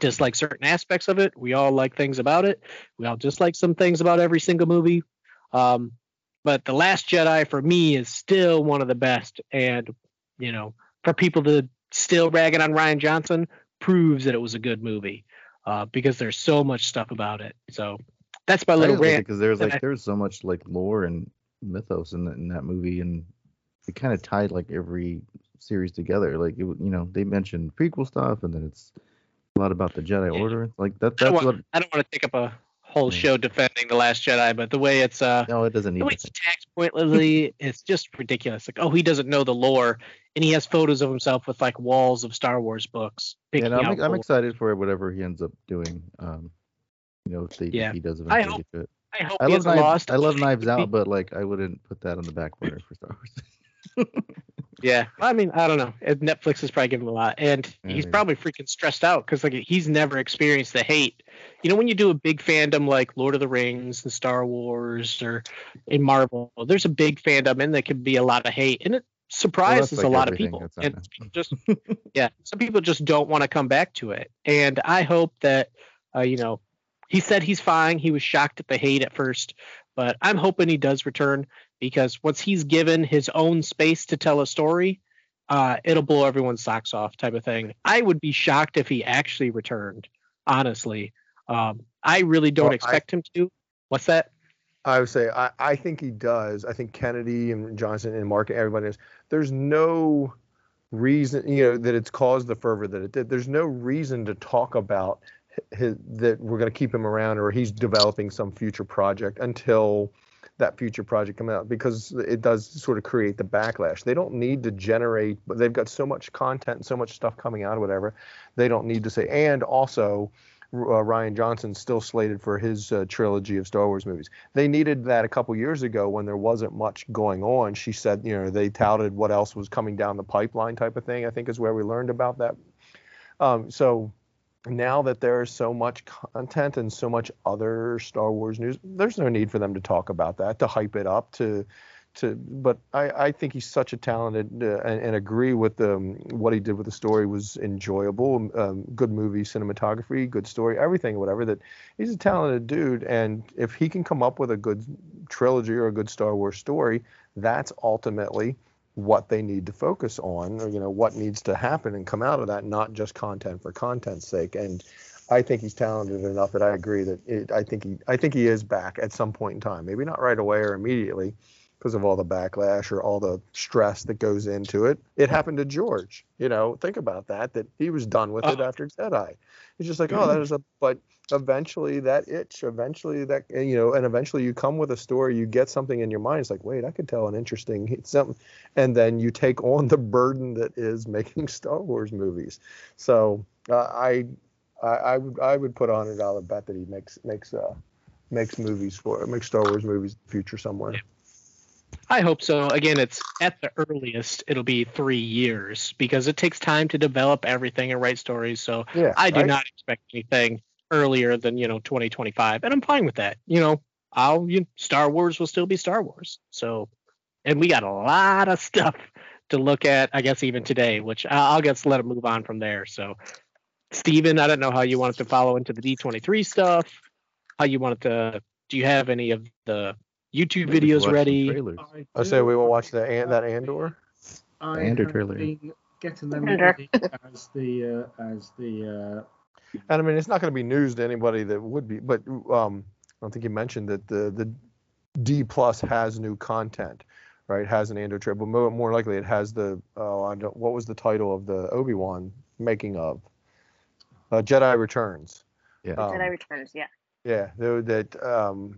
dislike certain aspects of it. We all like things about it. We all dislike some things about every single movie. Um, but The Last Jedi, for me, is still one of the best. And, you know, for people to still rag on Rian Johnson proves that it was a good movie. Uh, because there's so much stuff about it, so that's my little rant. Because there's like I, there's so much like lore and mythos in, the, in that movie, and it kind of tied like every series together. Like it, you know, they mentioned prequel stuff, and then it's a lot about the Jedi yeah. Order. Like that. That's I don't want, what, to take up a whole yeah. show defending The Last Jedi, but the way it's uh no, it doesn't. The way it's attacked pointlessly, it's just ridiculous. Like, oh, he doesn't know the lore, and he has photos of himself with like walls of Star Wars books. Yeah, and I'm, I'm excited for whatever he ends up doing. Um, you know, if, they, yeah. if he does eventually I hope, get to it. I hope I he hasn't lost. I love Knives Out, but like I wouldn't put that on the back burner for Star Wars. Yeah, I mean, I don't know. Netflix is probably giving him a lot, and yeah, he's maybe. probably freaking stressed out because like he's never experienced the hate. You know, when you do a big fandom like Lord of the Rings and Star Wars or in Marvel, there's a big fandom, and there can be a lot of hate, and it surprises well, like a lot of people, and just yeah some people just don't want to come back to it. And I hope that uh you know, he said he's fine, he was shocked at the hate at first, but I'm hoping he does return, because once he's given his own space to tell a story, uh it'll blow everyone's socks off type of thing. I would be shocked if he actually returned, honestly. um I really don't well, expect I, him to what's that I would say I, I think he does. I think Kennedy and Johnson and Mark and everybody is. There's no reason, you know, that it's caused the fervor that it did. There's no reason to talk about his, that we're going to keep him around or he's developing some future project until that future project comes out, because it does sort of create the backlash. They don't need to generate, but they've got so much content and so much stuff coming out or whatever. They don't need to say, and also, Uh, Rian Johnson's still slated for his uh, trilogy of Star Wars movies. They needed that a couple years ago when there wasn't much going on. She said, you know, they touted what else was coming down the pipeline type of thing, I think is where we learned about that. Um, so now that there is so much content and so much other Star Wars news, there's no need for them to talk about that, to hype it up, to... To, but I, I think he's such a talented uh, and, and agree with um, what he did with the story was enjoyable. Um, good movie, cinematography, good story, everything, whatever. That he's a talented dude, and if he can come up with a good trilogy or a good Star Wars story, that's ultimately what they need to focus on, or you know, what needs to happen and come out of that, not just content for content's sake. And I think he's talented enough that I agree that it, I think he I think he is back at some point in time, maybe not right away or immediately, because of all the backlash or all the stress that goes into it. It happened to George, you know, think about that, that he was done with oh. it after Jedi. It's just like, oh, that is a, but eventually that itch, eventually that, you know, and eventually you come with a story, you get something in your mind. It's like, wait, I could tell an interesting something. And then you take on the burden that is making Star Wars movies. So uh, I, I, I would, I would put a hundred dollar bet that he makes, makes, uh, makes movies for, makes Star Wars movies in the future somewhere. Yeah. I hope so. Again, it's at the earliest it'll be three years because it takes time to develop everything and write stories. So yeah, I do right? not expect anything earlier than, you know, twenty twenty-five. And I'm fine with that. You know, I'll you, Star Wars will still be Star Wars. So, and we got a lot of stuff to look at, I guess, even today, which I'll, I'll just let it move on from there. So, Steven, I don't know how you wanted to follow into the D twenty-three stuff. How you wanted to, do you have any of the YouTube videos ready? I, I say we will watch the and that Andor. I the Andor trailer. Been getting them ready as the uh, as the. Uh, and I mean, it's not going to be news to anybody that would be, but um, don't think you mentioned that the the D plus has new content, right? Has an Andor trailer, but more, more likely it has the oh, I don't, what was the title of the Obi-Wan making of? Uh, Jedi Returns. Yeah. Um, Jedi Returns. Yeah. Yeah, that um,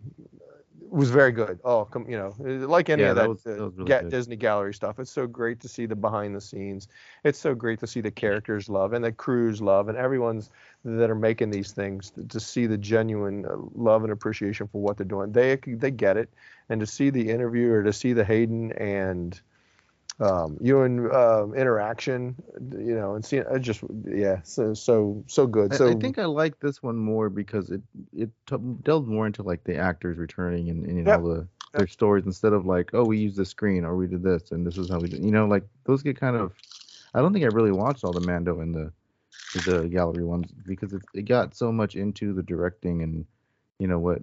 was very good. Oh, come, you know, like any yeah, of that, that, was, that was really ga- Disney Gallery stuff. It's so great to see the behind the scenes. It's so great to see the characters love and the crews love and everyone's that are making these things to, to see the genuine love and appreciation for what they're doing. They they get it, and to see the interview or to see the Hayden and um, Ewan uh, interaction, you know, and seeing uh, just yeah, so so so good. I, so I think I like this one more because it it t- delved more into like the actors returning and, and you yep. know the their yep. stories instead of like, oh, we used this screen or we did this and this is how we did, you know, like those get kind of. I don't think I really watched all the Mando and the the gallery ones because it, it got so much into the directing and you know what.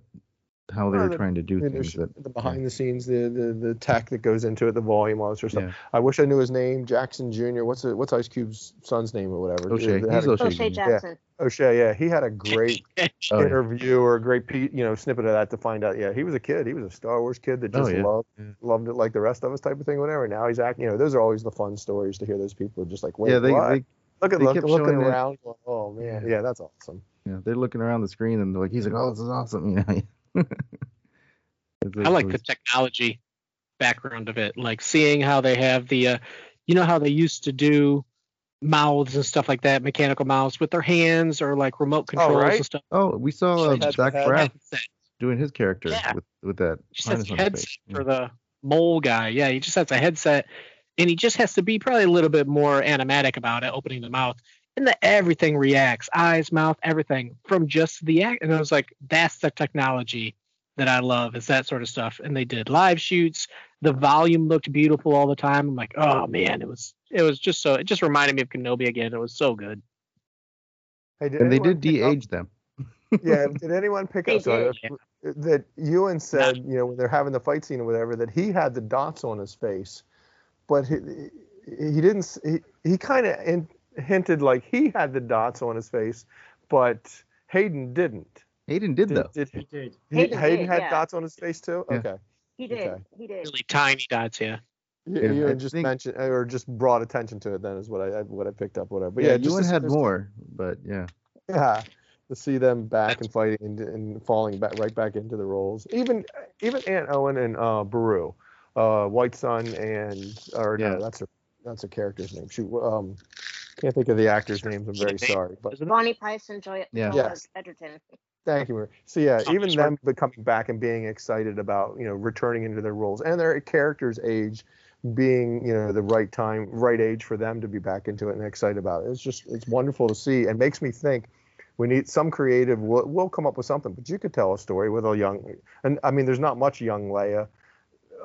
How they were the, trying to do things. That, the behind the scenes, the, the the tech that goes into it, the volume, all that sort of stuff. Yeah. I wish I knew his name, Jackson Junior What's a, what's Ice Cube's son's name or whatever? O'Shea. He's a, O'Shea, O'Shea Jackson. Yeah. O'Shea, yeah. He had a great oh, interview yeah. or a great you know snippet of that to find out. Yeah, he was a kid. He was a Star Wars kid that just oh, yeah. loved yeah. loved it like the rest of us type of thing, whatever. Now he's acting. You know, those are always the fun stories to hear. Those people are just like, wait, yeah, they, what? They, look at they look, kept looking around. Going, oh man, yeah. yeah, that's awesome. Yeah, they're looking around the screen and they're like, he's like, oh, this is awesome, you know. I like the technology background of it, like seeing how they have the uh, you know how they used to do mouths and stuff like that, mechanical mouths with their hands or like remote controls oh, right? and stuff. Oh, we saw uh, Zach Braff doing his character yeah. with, with that he just has a headset for yeah. the mole guy. Yeah, he just has a headset and he just has to be probably a little bit more animatic about it, opening the mouth. And the, everything reacts, eyes, mouth, everything from just the act. And I was like, that's the technology that I love is that sort of stuff. And they did live shoots. The volume looked beautiful all the time. I'm like, oh, man, it was it was just so it just reminded me of Kenobi again. It was so good. Hey, and they did de-age them. Yeah. Did anyone pick up so, yeah. that Ewan said, Not, you know, when they're having the fight scene or whatever, that he had the dots on his face, but he, he didn't. He, he kind of in. hinted like he had the dots on his face, but Hayden didn't. Hayden did, did though. Did, he did. He, Hayden, Hayden did, had yeah. dots on his face too? Yeah. Okay. He did. Okay. He did. Really tiny dots, yeah. yeah, yeah you just think, mentioned or just brought attention to it then is what I what I picked up, whatever. But yeah, yeah you would have had more, but yeah. Yeah. To see them back and fighting and, and falling back right back into the roles. Even even Aunt Owen and uh Beru. Uh White Sun and or yeah. no, that's a that's a character's name. Shoot um Can't think of the actors' names. I'm very sorry, but Bonnie Price and Joy- yeah. Joel yes. Edgerton. Thank you, Maria. So yeah, even them coming back and being excited about you know returning into their roles and their characters' age being you know the right time, right age for them to be back into it and excited about it. It's just it's wonderful to see and makes me think we need some creative. We'll, we'll come up with something, but you could tell a story with a young and I mean there's not much young Leia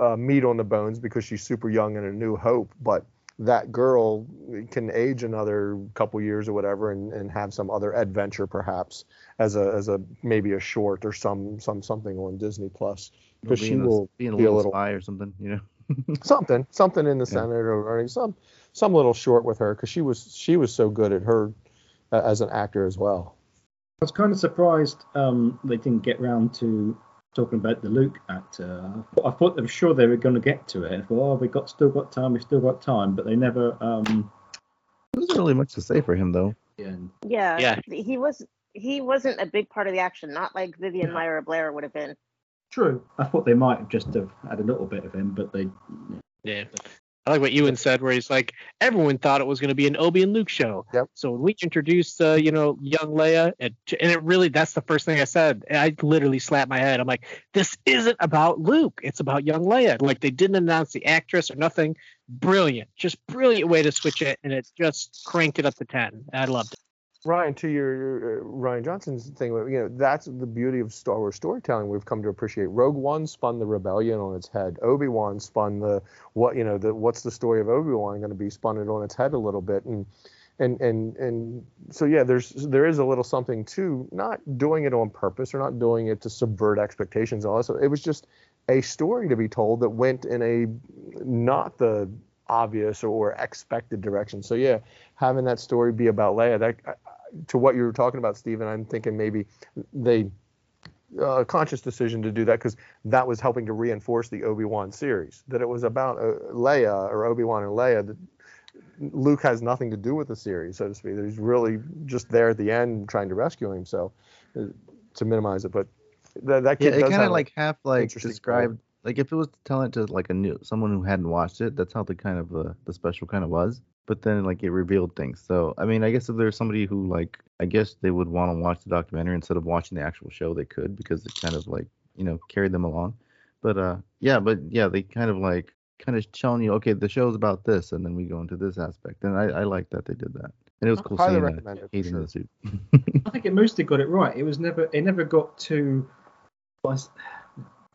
uh, meat on the bones because she's super young and A New Hope, but that girl can age another couple years or whatever and, and have some other adventure perhaps as a as a maybe a short or some some something on Disney Plus because she will be a little spy or something, you know, something something in the yeah. Senate or some some little short with her because she was she was so good at her uh, as an actor as well. I was kind of surprised um, they didn't get round to talking about the Luke actor. I thought they were sure they were going to get to it. I thought, oh, we got still got time, we still got time, but they never. Um... There wasn't really much to say for him though. Yeah. Yeah. yeah. He was. He wasn't a big part of the action. Not like Vivian Lyra Blair would have been. True. I thought they might have just have had a little bit of him, but they. Yeah. I like what Ewan said, where he's like, everyone thought it was going to be an Obi and Luke show. Yep. So when we introduced, uh, you know, young Leia, it, and it really, that's the first thing I said. I literally slapped my head. I'm like, this isn't about Luke. It's about young Leia. Like, they didn't announce the actress or nothing. Brilliant. Just brilliant way to switch it, and it just cranked it up to ten. I loved it. Ryan, to your, your uh, Ryan Johnson's thing, you know, that's the beauty of Star Wars storytelling. We've come to appreciate. Rogue One spun the rebellion on its head. Obi-Wan spun the what you know the what's the story of Obi-Wan going to be spun it on its head a little bit, and and and and so yeah, there's there is a little something to not doing it on purpose or not doing it to subvert expectations. And all that. So it was just a story to be told that went in a not the obvious or expected direction. So yeah, having that story be about Leia, that. I, to what you were talking about, Stephen, I'm thinking maybe they uh, conscious decision to do that because that was helping to reinforce the Obi-Wan series, that it was about uh, Leia or Obi-Wan and Leia. That Luke has nothing to do with the series, so to speak. He's really just there at the end trying to rescue him, so uh, to minimize it. But th- that kid yeah, does it kind of like half like described. Story. Like if it was telling it to like a new someone who hadn't watched it, that's how the kind of uh, the special kind of was. But then like it revealed things. So I mean, I guess if there's somebody who like, I guess they would want to watch the documentary instead of watching the actual show, they could, because it kind of like, you know, carried them along. But uh, yeah, but yeah, they kind of like kind of showing you, okay, the show's about this, and then we go into this aspect. And I, I like that they did that, and it was I cool seeing that. It sure. Suit. I think it mostly got it right. It was never, it never got to. Was,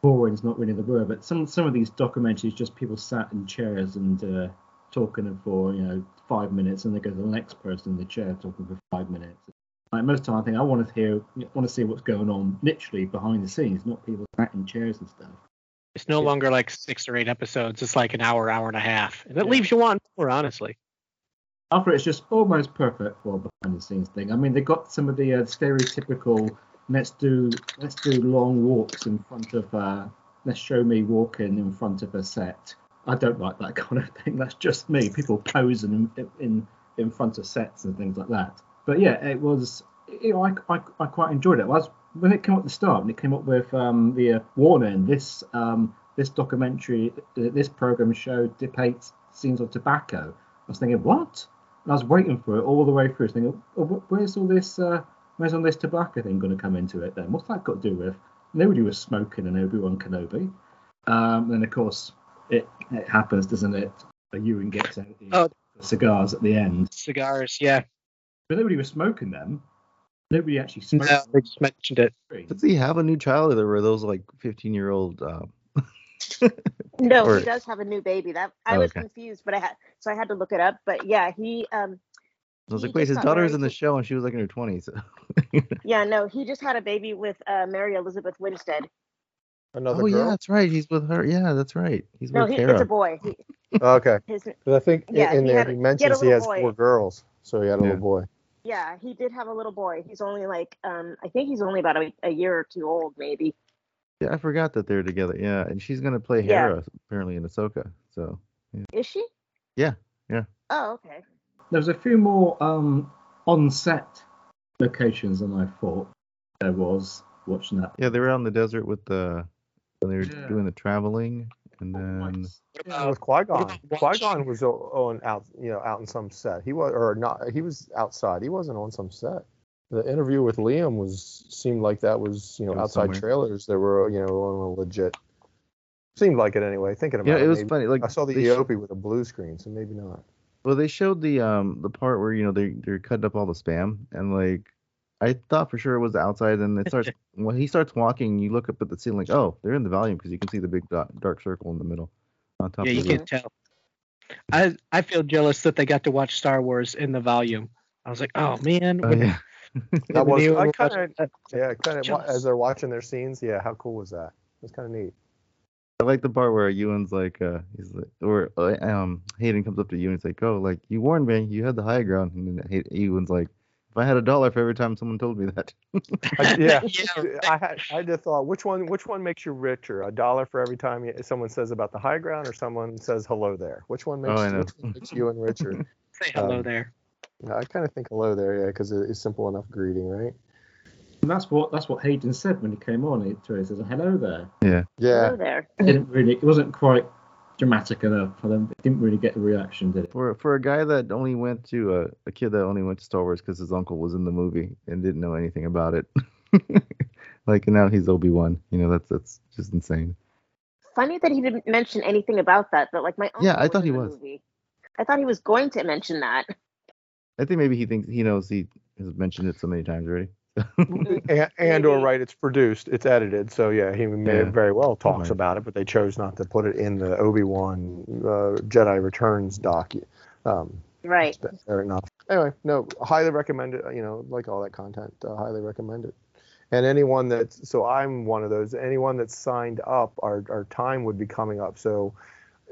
boring is not really the word, but some some of these documentaries, just people sat in chairs and uh, talking for, you know, five minutes, and they go to the next person in the chair talking for five minutes. Like most of the time, I think I want to hear, want to see what's going on literally behind the scenes, not people sat in chairs and stuff. It's no longer like six or eight episodes. It's like an hour, hour and a half, and it yeah. leaves you wanting more, honestly. Alfred is just almost perfect for a behind the scenes thing. I mean, they got some of the uh, stereotypical. Let's do let's do long walks in front of uh let's show me walking in front of a set. I don't like that kind of thing. That's just me. People posing in in, in front of sets and things like that. But yeah, it was, you know, I, I, I quite enjoyed it. I was, when it came up at the start, and it came up with um the uh, warning. This um this documentary, this program show depicts scenes of tobacco. I was thinking, what? And I was waiting for it all the way through, thinking, oh, where's all this? Uh, Where's all this tobacco thing going to come into it then? What's that got to do with? Nobody was smoking in Obi-Wan Kenobi. Um, and of course, it, it happens, doesn't it? Ewan gets out the oh. cigars at the end. Cigars, yeah. But nobody was smoking them. Nobody actually smoked no, them. They just mentioned it. Does he have a new child, or there were those like fifteen-year-old? Um... no, or... he does have a new baby. That I oh, was okay. confused, but I had so I had to look it up. But yeah, he. Um, I was he like, wait, his daughter is in the show, and she was like in her twenties. yeah, no, he just had a baby with uh, Mary Elizabeth Winstead. Another oh, girl? Yeah, that's right. He's with her. Yeah, that's right. He's no, with he, it's a boy. He, okay. His, I think yeah, in he there had, he mentions he, he has boy. four girls, so he had a yeah. little boy. Yeah, he did have a little boy. He's only like, um, I think he's only about a, a year or two old, maybe. Yeah, I forgot that they're together. Yeah, and she's going to play yeah. Hera, apparently, in Ahsoka. So. Yeah. Is she? Yeah, yeah. Oh, okay. There was a few more um, on-set locations than I thought there was watching that. Yeah, they were out in the desert with the when they were yeah. doing the traveling, and then yeah, with Qui-Gon. Qui-Gon was on out, you know, out in some set. He was or not. He was outside. He wasn't on some set. The interview with Liam was seemed like that was you know was outside somewhere. Trailers. That were you know on a legit. Seemed like it anyway. Thinking about yeah, it, it was maybe. Funny. Like I saw the Iopi with a blue screen, so maybe not. Well, they showed the um the part where, you know, they they're cutting up all the spam, and like I thought for sure it was outside, and it starts when he starts walking, you look up at the ceiling like, oh, they're in the volume, because you can see the big dot, dark circle in the middle on top. Yeah, of you can tell. I I feel jealous that they got to watch Star Wars in the volume. I was like, oh man. Oh, yeah. that was I kind of yeah kind of as they're watching their scenes. Yeah, how cool was that? It was kind of neat. I like the part where Ewan's like, uh, he's like, or uh, um, Hayden comes up to Ewan and he's like, oh, like, you warned me, you had the high ground. And then Ewan's like, if I had a dollar for every time someone told me that. I, yeah, yeah. I had, I just thought, which one, which one makes you richer? A dollar for every time you, someone says about the high ground, or someone says hello there? Which one makes, oh, which one makes Ewan richer? Say hello um, there. I kind of think hello there, yeah, because it, it's simple enough greeting, right? And that's what that's what Hayden said when he came on. He says, "Hello there." Yeah. Yeah. Hello there. It didn't really. It wasn't quite dramatic enough for them. It didn't really get the reaction, did it? For for a guy that only went to a, a kid that only went to Star Wars because his uncle was in the movie and didn't know anything about it. Like, and now he's Obi-Wan. You know, that's that's just insane. Funny that he didn't mention anything about that. But like my uncle. Yeah, I thought he was. Movie. I thought he was going to mention that. I think maybe he thinks he knows he has mentioned it so many times already. and, and or right, it's produced, it's edited, so yeah, he may yeah. very well talks oh about it, but they chose not to put it in the Obi-Wan uh, Jedi Returns doc. Um, right. Fair enough. Anyway, no, highly recommend it. You know, like all that content, uh, highly recommend it. And anyone that, so I'm one of those. Anyone that's signed up, our our time would be coming up. So,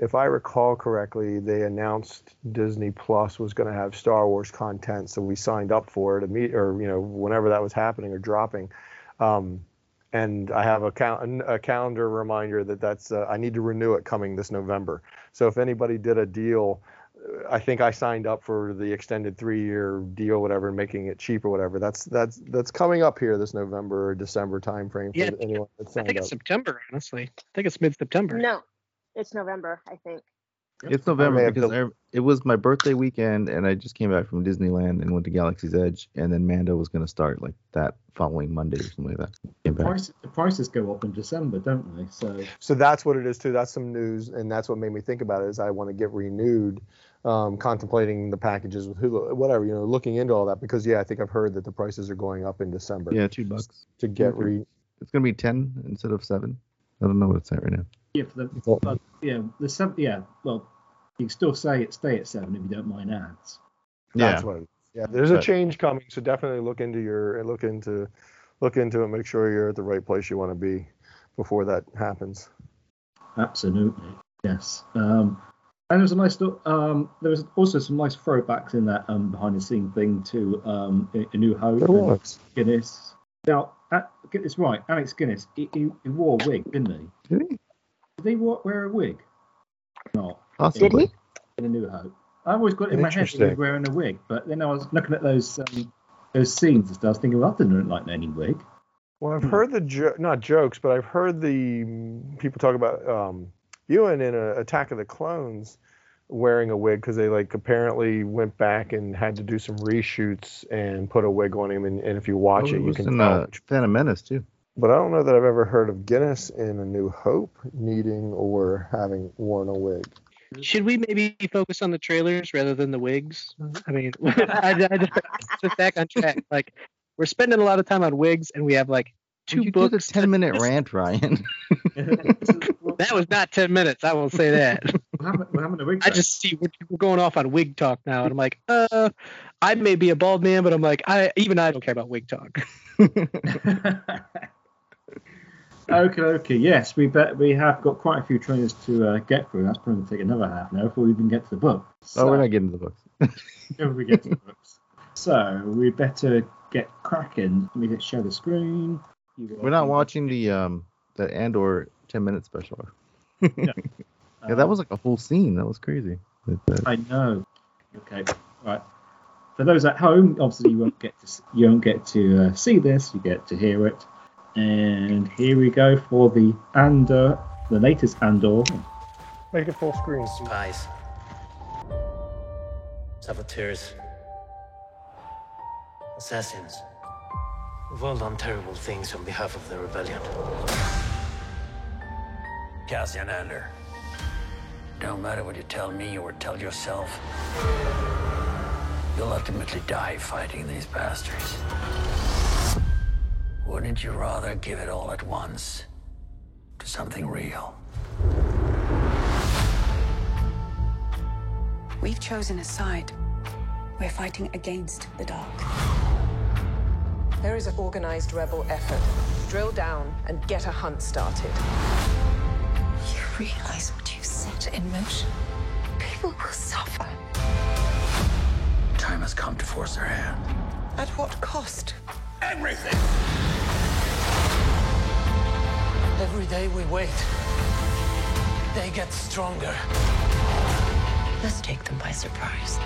if I recall correctly, they announced Disney Plus was going to have Star Wars content, so we signed up for it, or you know, whenever that was happening or dropping. Um, And I have a, cal- a calendar reminder that that's uh, I need to renew it coming this November. So if anybody did a deal, I think I signed up for the extended three-year deal, whatever, making it cheap or whatever. That's that's that's coming up here this November or December timeframe. Yeah, for anyone that's signed I think it's up. September. Honestly, I think it's mid-September. No, it's November. I think it's November I because to... I, it was my birthday weekend, and I just came back from Disneyland and went to Galaxy's Edge, and then Mando was going to start like that following Monday or something like that. The, price, the prices go up in December, don't they? So, so that's what it is too. That's some news, and that's what made me think about it. Is I want to get renewed. Um, contemplating the packages with Hulu, whatever, you know, looking into all that because yeah, I think I've heard that the prices are going up in December. Yeah, two bucks to get re. It's gonna be ten instead of seven. I don't know what it's at right now. Yeah, for the well, uh, yeah, the seven. Yeah, well, you can still say it stay at seven if you don't mind ads. Yeah, that's what it is. Yeah, there's a change coming, so definitely look into your look into look into it. Make sure you're at the right place you want to be before that happens. Absolutely, yes. Um, And there was a nice. Um, there was also some nice throwbacks in that um, behind-the-scene thing to um, A New Hope. It works. Guinness. Now, get this right. Alex Guinness. He, he, he wore a wig, didn't he? Did he? Did he wear a wig? No. Did he? In A New Hope. I always got it in my head that he was wearing a wig, but then I was looking at those um, those scenes and stuff. I was thinking, well, that didn't look like any wig. Well, I've hmm. heard the jo- not jokes, but I've heard the people talk about. Um, Ewan in a Attack of the Clones wearing a wig because they like apparently went back and had to do some reshoots and put a wig on him. And, and if you watch oh, it, you can tell. Phantom Menace too. But I don't know that I've ever heard of Guinness in A New Hope needing or having worn a wig. Should we maybe focus on the trailers rather than the wigs? I mean, I, I just, just back on track. Like we're spending a lot of time on wigs, and we have like two you books. Did a ten-minute rant, Ryan. That was not ten minutes. I will say that. We're having, we're having a wig I just see we're, we're going off on wig talk now, and I'm like, uh, I may be a bald man, but I'm like, I even I don't care about wig talk. okay, okay, yes, we bet we have got quite a few trailers to uh, get through. That's probably going to take another half an hour before we even get to the book. So, oh, we're not getting to the books. If we get to the books, so we better get cracking. Let me just share the screen. We're not watching the um the Andor. ten minute special. yeah. yeah, that was like a whole scene. That was crazy. I know. Okay, right. For those at home, obviously you won't get to you won't get to uh, see this. You get to hear it. And here we go for the Andor, the latest Andor. Make it full screen. Spies, saboteurs, assassins. We've all done terrible things on behalf of the rebellion. Cassian Andor. Don't matter what you tell me or tell yourself. You'll ultimately die fighting these bastards. Wouldn't you rather give it all at once to something real? We've chosen a side. We're fighting against the dark. There is an organized rebel effort. Drill down and get a hunt started. You realize what you've set in motion? People will suffer. Time has come to force their hand. At what cost? Everything! Every day we wait, they get stronger. Let's take them by surprise.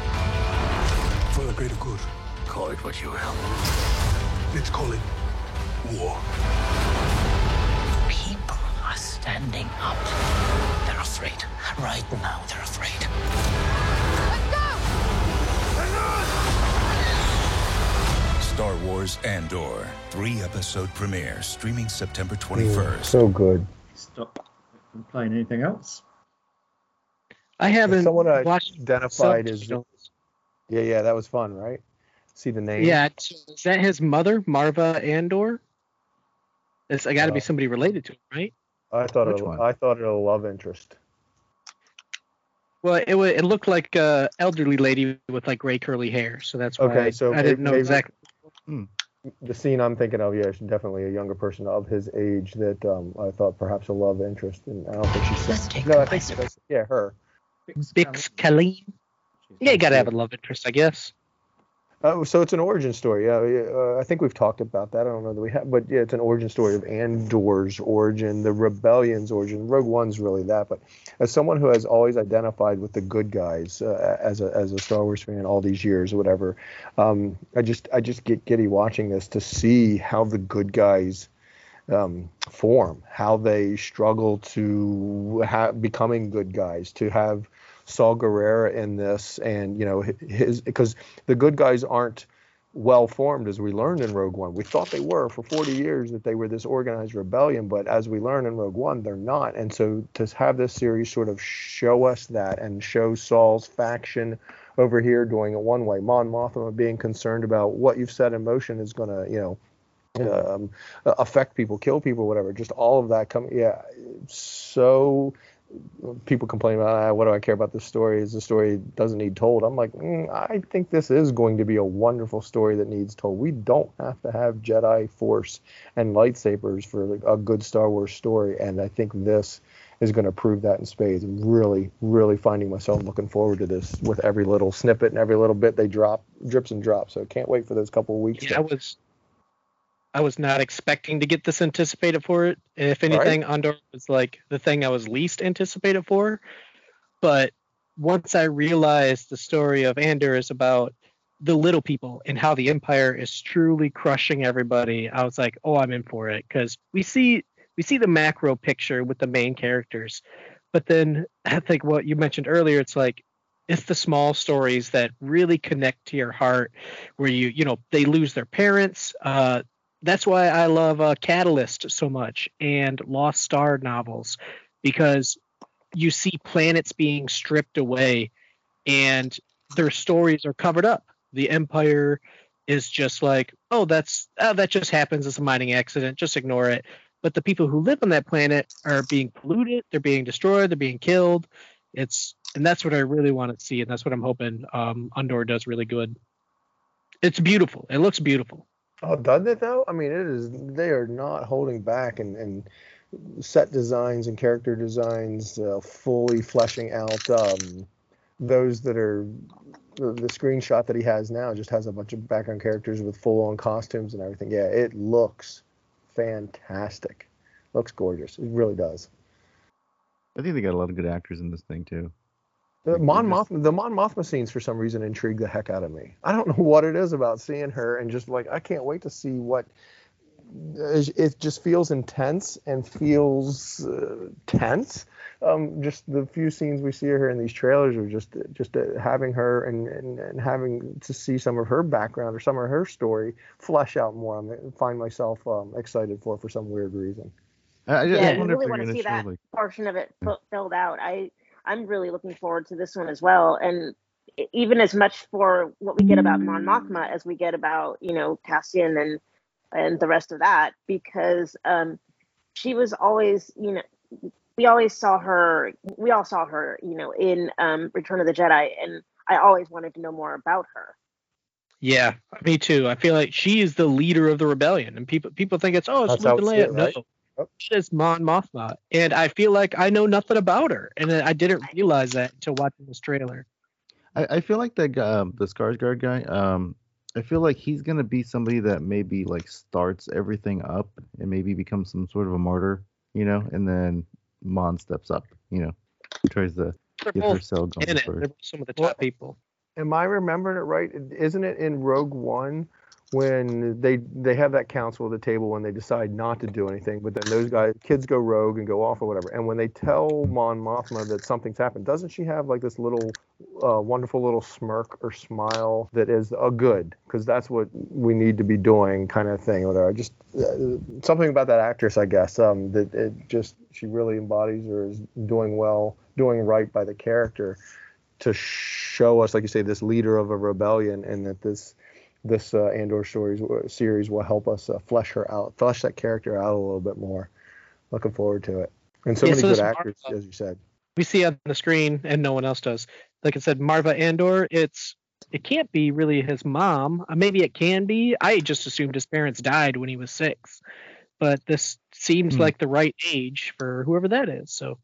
For the greater good. Call it what you will. Let's call it war. Standing up. They're afraid. Right now, they're afraid. Let's go! Andor! Star Wars Andor. Three-episode premiere, streaming September twenty-first. Ooh, so good. Stop from playing anything else. I haven't someone watched identified as... Yeah, yeah, that was fun, right? See the name? Yeah, is that his mother, Marva Andor? It's got to uh, be somebody related to him, right? I thought it, I thought it a love interest. Well, it w- it looked like an elderly lady with like gray curly hair, so that's why okay, I, so I maybe, didn't know exactly. Hmm. The scene I'm thinking of, yeah, she's definitely a younger person of his age that um, I thought perhaps a love interest, and I don't think she's said, no, I think she says, yeah, her. Bix Kalin. Yeah, you gotta have a love interest, I guess. Uh, so it's an origin story. Uh, uh, I think we've talked about that. I don't know that we have, but yeah, it's an origin story of Andor's origin, the Rebellion's origin. Rogue One's really that. But as someone who has always identified with the good guys uh, as a as a Star Wars fan all these years or whatever, um, I just I just get giddy watching this to see how the good guys um, form, how they struggle to ha- becoming good guys, to have Saw Gerrera in this, and you know his, because the good guys aren't well formed, as we learned in Rogue One. We thought they were for forty years, that they were this organized rebellion, but as we learn in Rogue One, they're not. And so to have this series sort of show us that, and show Saw's faction over here doing it one way, Mon Mothma being concerned about what you've set in motion is going to, you know, um, affect people, kill people, whatever. Just all of that coming. Yeah, so. People complain about, ah, what do I care about this story? Is the story doesn't need told? I'm like, mm, I think this is going to be a wonderful story that needs told. We don't have to have Jedi, Force, and lightsabers for a good Star Wars story, and I think this is going to prove that in spades. I'm really, really finding myself looking forward to this with every little snippet and every little bit they drop, drips and drops. So can't wait for those couple of weeks. Yeah, I was, I was not expecting to get this anticipated for it. If anything, right. Andor was like the thing I was least anticipated for. But once I realized the story of Andor is about the little people and how the Empire is truly crushing everybody, I was like, oh, I'm in for it. Because we see we see the macro picture with the main characters. But then I think what you mentioned earlier, it's like, it's the small stories that really connect to your heart, where you, you know, they lose their parents. Uh, That's why I love uh, Catalyst so much, and Lost Star novels, because you see planets being stripped away and their stories are covered up. The Empire is just like, oh, that's oh, that just happens. It's a mining accident. Just ignore it. But the people who live on that planet are being polluted. They're being destroyed. They're being killed. It's and that's what I really want to see. And that's what I'm hoping um, Andor does really good. It's beautiful. It looks beautiful. Oh, doesn't it though? I mean, it is. They are not holding back, and, and set designs and character designs, uh, fully fleshing out um, those that are the, the screenshot that he has now just has a bunch of background characters with full-on costumes and everything. Yeah, it looks fantastic. Looks gorgeous. It really does. I think they got a lot of good actors in this thing too. The Mon Mothma, the Mon Mothma scenes, for some reason, intrigue the heck out of me. I don't know what it is about seeing her, and just like, I can't wait to see what. It just feels intense and feels uh, tense. Um, just the few scenes we see her in these trailers are just just uh, having her and, and, and having to see some of her background or some of her story flesh out more. I find myself um, excited for for some weird reason. I, just, yeah, I, I really want to see that like... portion of it filled out. I. I'm really looking forward to this one as well, and even as much for what we get about Mon Mothma as we get about, you know, Cassian and and the rest of that, because um, she was always, you know, we always saw her, we all saw her, you know, in um, Return of the Jedi, and I always wanted to know more about her. Yeah, me too. I feel like she is the leader of the rebellion, and people people think it's oh, it's Leia. Right? No. She is Mon Mothma, and I feel like I know nothing about her, and I didn't realize that until watching this trailer. I, I feel like that guy, um, the Skarsgård guy. Um, I feel like he's gonna be somebody that maybe like starts everything up and maybe becomes some sort of a martyr, you know, and then Mon steps up, you know, tries to get herself going first. They're some of the top well, people. Am I remembering it right? Isn't it in Rogue One? When they they have that council at the table and they decide not to do anything, but then those guys kids go rogue and go off or whatever. And when they tell Mon Mothma that something's happened, doesn't she have like this little uh, wonderful little smirk or smile that is a uh, good, because that's what we need to be doing kind of thing. Or whatever. Just uh, something about that actress, I guess, um, that it just she really embodies or is doing well, doing right by the character to show us, like you say, this leader of a rebellion, and that this. This uh, Andor stories uh, series will help us uh, flesh her out, flesh that character out a little bit more. Looking forward to it. And so yeah, many so good actors, Marva, as you said. We see on the screen, and no one else does. Like I said, Marva Andor. It's it can't be really his mom. Maybe it can be. I just assumed his parents died when he was six, but this seems hmm. like the right age for whoever that is. So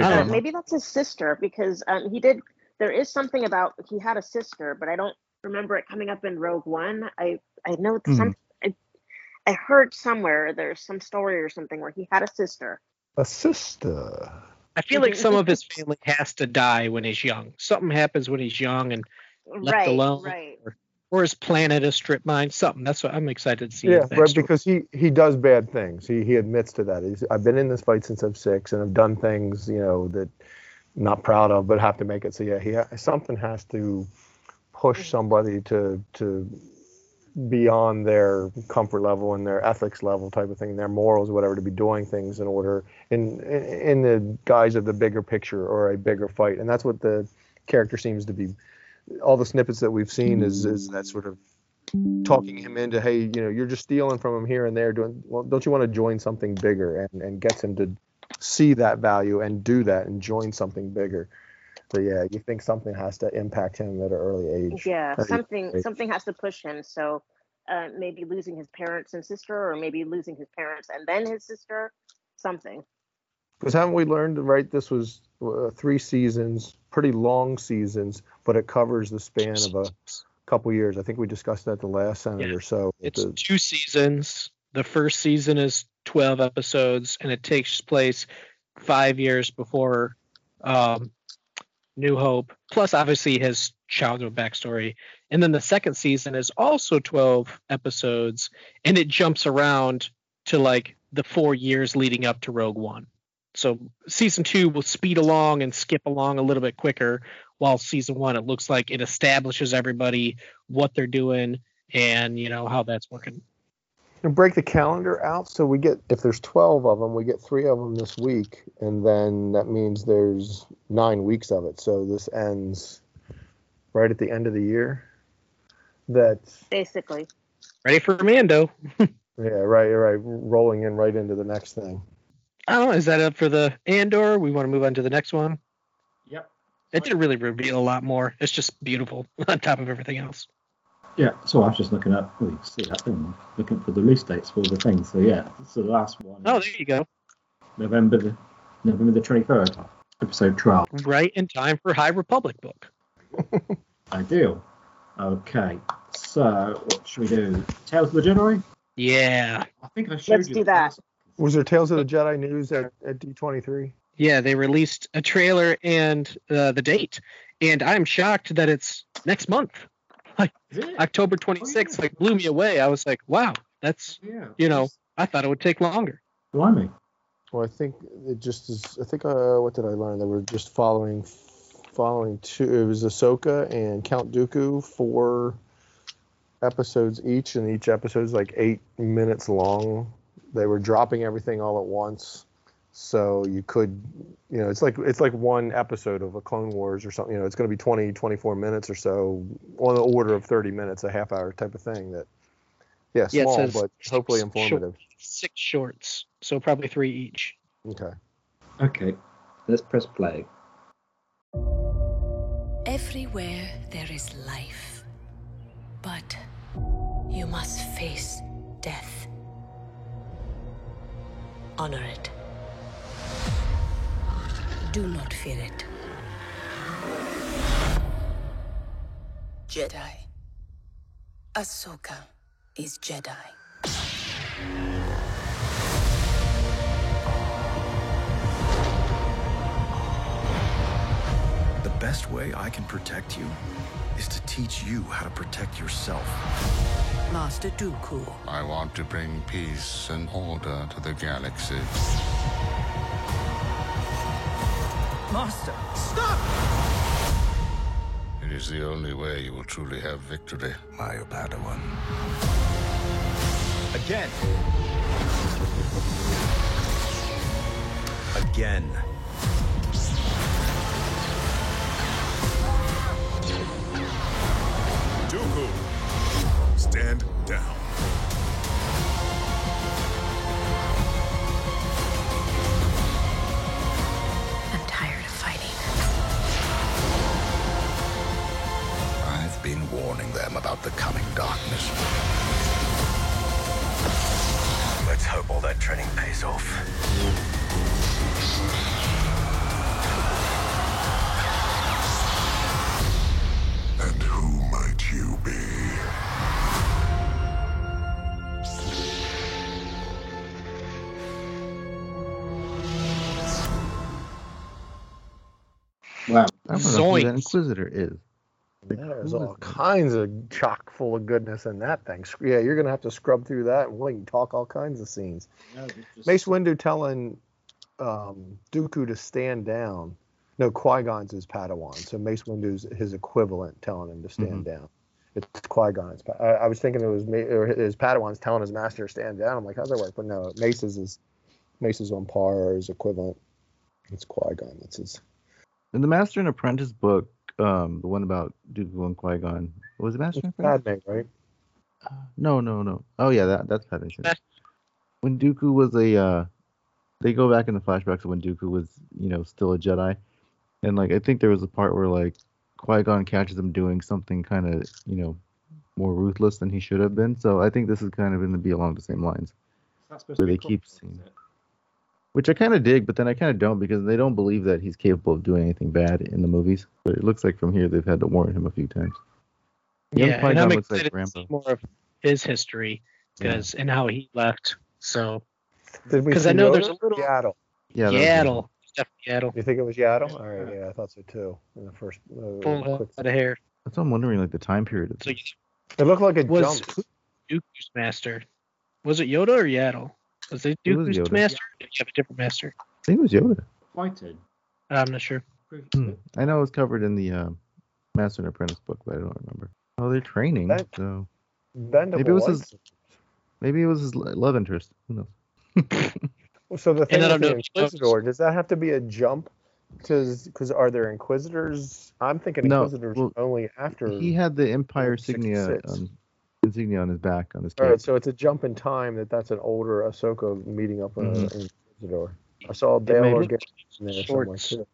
uh, maybe that's his sister, because um, he did. There is something about he had a sister, but I don't. remember it coming up in Rogue One. I I know mm. some I, I heard somewhere there's some story or something where he had a sister. A sister. I feel like some of his family has to die when he's young. Something happens when he's young and left right, alone. Right. Or, or his planet a strip mine. Something. That's what I'm excited to see. Yeah, right, story. Because he, he does bad things. He he admits to that. He's, I've been in this fight since I'm six, and I've done things, you know, that I'm not proud of, but have to make it. So yeah, he ha- something has to push somebody to to beyond their comfort level and their ethics level type of thing, their morals, whatever, to be doing things in order in, in in the guise of the bigger picture or a bigger fight. And that's what the character seems to be. All the snippets that we've seen is, is that sort of talking him into, hey, you know, you're just stealing from him here and there. Doing well, don't you want to join something bigger? And, and gets him to see that value and do that and join something bigger. So yeah, you think something has to impact him at an early age. Yeah, something age. something has to push him. So uh, maybe losing his parents and sister, or maybe losing his parents and then his sister, something. Because haven't we learned, right, this was uh, three seasons, pretty long seasons, but it covers the span of a couple years. I think we discussed that the last Senate yeah. or so. It's the, two seasons. The first season is twelve episodes, and it takes place five years before um, New Hope, plus obviously his childhood backstory. And then the second season is also twelve episodes, and it jumps around to like the four years leading up to Rogue One. So season two will speed along and skip along a little bit quicker, while season one, it looks like it establishes everybody, what they're doing, and you know how that's working. And break the calendar out, so we get, if there's twelve of them, we get three of them this week, and then that means there's nine weeks of it. So this ends right at the end of the year. That's basically ready for Mando. yeah, right, right. Rolling in right into the next thing. Oh, is that up for the Andor? We want to move on to the next one. Yep. It didn't really reveal a lot more. It's just beautiful on top of everything else. Yeah, so I was just looking up, well, you see that thing, looking for the release dates for all the things. So yeah, it's the last one. Oh, there you go. November the November the twenty-third, episode twelve. Right in time for High Republic book. Ideal. Okay, so what should we do? Tales of the Jedi? Yeah. I think I showed Let's you do that. Was there Tales of the Jedi news at, at D twenty-three? Yeah, they released a trailer and uh, the date, and I'm shocked that it's next month. Like October twenty-sixth, oh, yeah. Like blew me away. I was like, wow, that's, yeah, you know, I thought it would take longer. Blimey. Well, I think it just is, I think, uh, what did I learn? They were just following, following two, it was Ahsoka and Count Dooku, four episodes each, and each episode's like eight minutes long. They were dropping everything all at once. So you could, you know, it's like it's like one episode of a Clone Wars or something. You know, it's going to be twenty, twenty-four minutes or so, on the order of thirty minutes, a half hour type of thing. That, yeah, small, yeah, but hopefully informative. Short, six shorts, so probably three each. Okay. Okay, let's press play. Everywhere there is life, but you must face death. Honor it. Do not fear it. Jedi. Ahsoka is Jedi. The best way I can protect you is to teach you how to protect yourself. Master Dooku. I want to bring peace and order to the galaxy. Master, stop! It is the only way you will truly have victory, my Padawan. Again. Again. Dooku, stand down. Been warning them about the coming darkness. Let's hope all that training pays off. And who might you I don't know who that Inquisitor is. There's all kinds of chock full of goodness in that thing. Yeah, you're going to have to scrub through that. We can talk all kinds of scenes. Yeah, just... Mace Windu telling um, Dooku to stand down. No, Qui-Gon's his Padawan. So Mace Windu's his equivalent telling him to stand mm-hmm. down. It's Qui-Gon's. I, I was thinking it was Ma- or his Padawan's telling his master to stand down. I'm like, how's that work? But no, Mace's is Mace's on par or his equivalent. It's Qui-Gon. That's his. In the Master and Apprentice book, Um, the one about Dooku and Qui-Gon. Was it Master and Padme, right? Uh, no, no, no. Oh, yeah, that that's Padme. When Dooku was a... Uh, they go back in the flashbacks when Dooku was, you know, still a Jedi. And, like, I think there was a part where, like, Qui-Gon catches him doing something kind of, you know, more ruthless than he should have been. So I think this is kind of going to be along the same lines. It's not supposed to be cool, keep seeing, which I kind of dig, but then I kind of don't because they don't believe that he's capable of doing anything bad in the movies. But it looks like from here they've had to warn him a few times. Young yeah, and I'm excited like to see more of his history because yeah. and how he left. So because I know Yoda? There's a little Yaddle. Yeah, Yaddle. Definitely Yaddle. You think it was Yaddle? All right, yeah, I thought so too. In the first uh, full head of hair. That's what I'm wondering, like the time period. Of so you, it looked like it was jumped. Dooku's master. Was it Yoda or Yaddle? Was they Dooku's was master? Did you have a different master? I think it was Yoda. Pointed. I'm not sure. Hmm. I know it was covered in the um, Master and Apprentice book, but I don't remember. Oh, they're training. Ben, so maybe it was lights. his. Maybe it was his love interest. Who knows? So the thing with the Inquisitor, does that have to be a jump? Because are there Inquisitors? I'm thinking no, Inquisitors well, only after. He had the Empire insignia. Insignia on his back on his. All right, so it's a jump in time that that's an older Ahsoka meeting up with mm-hmm. an Inquisitor. I saw Bail Organa in there somewhere too.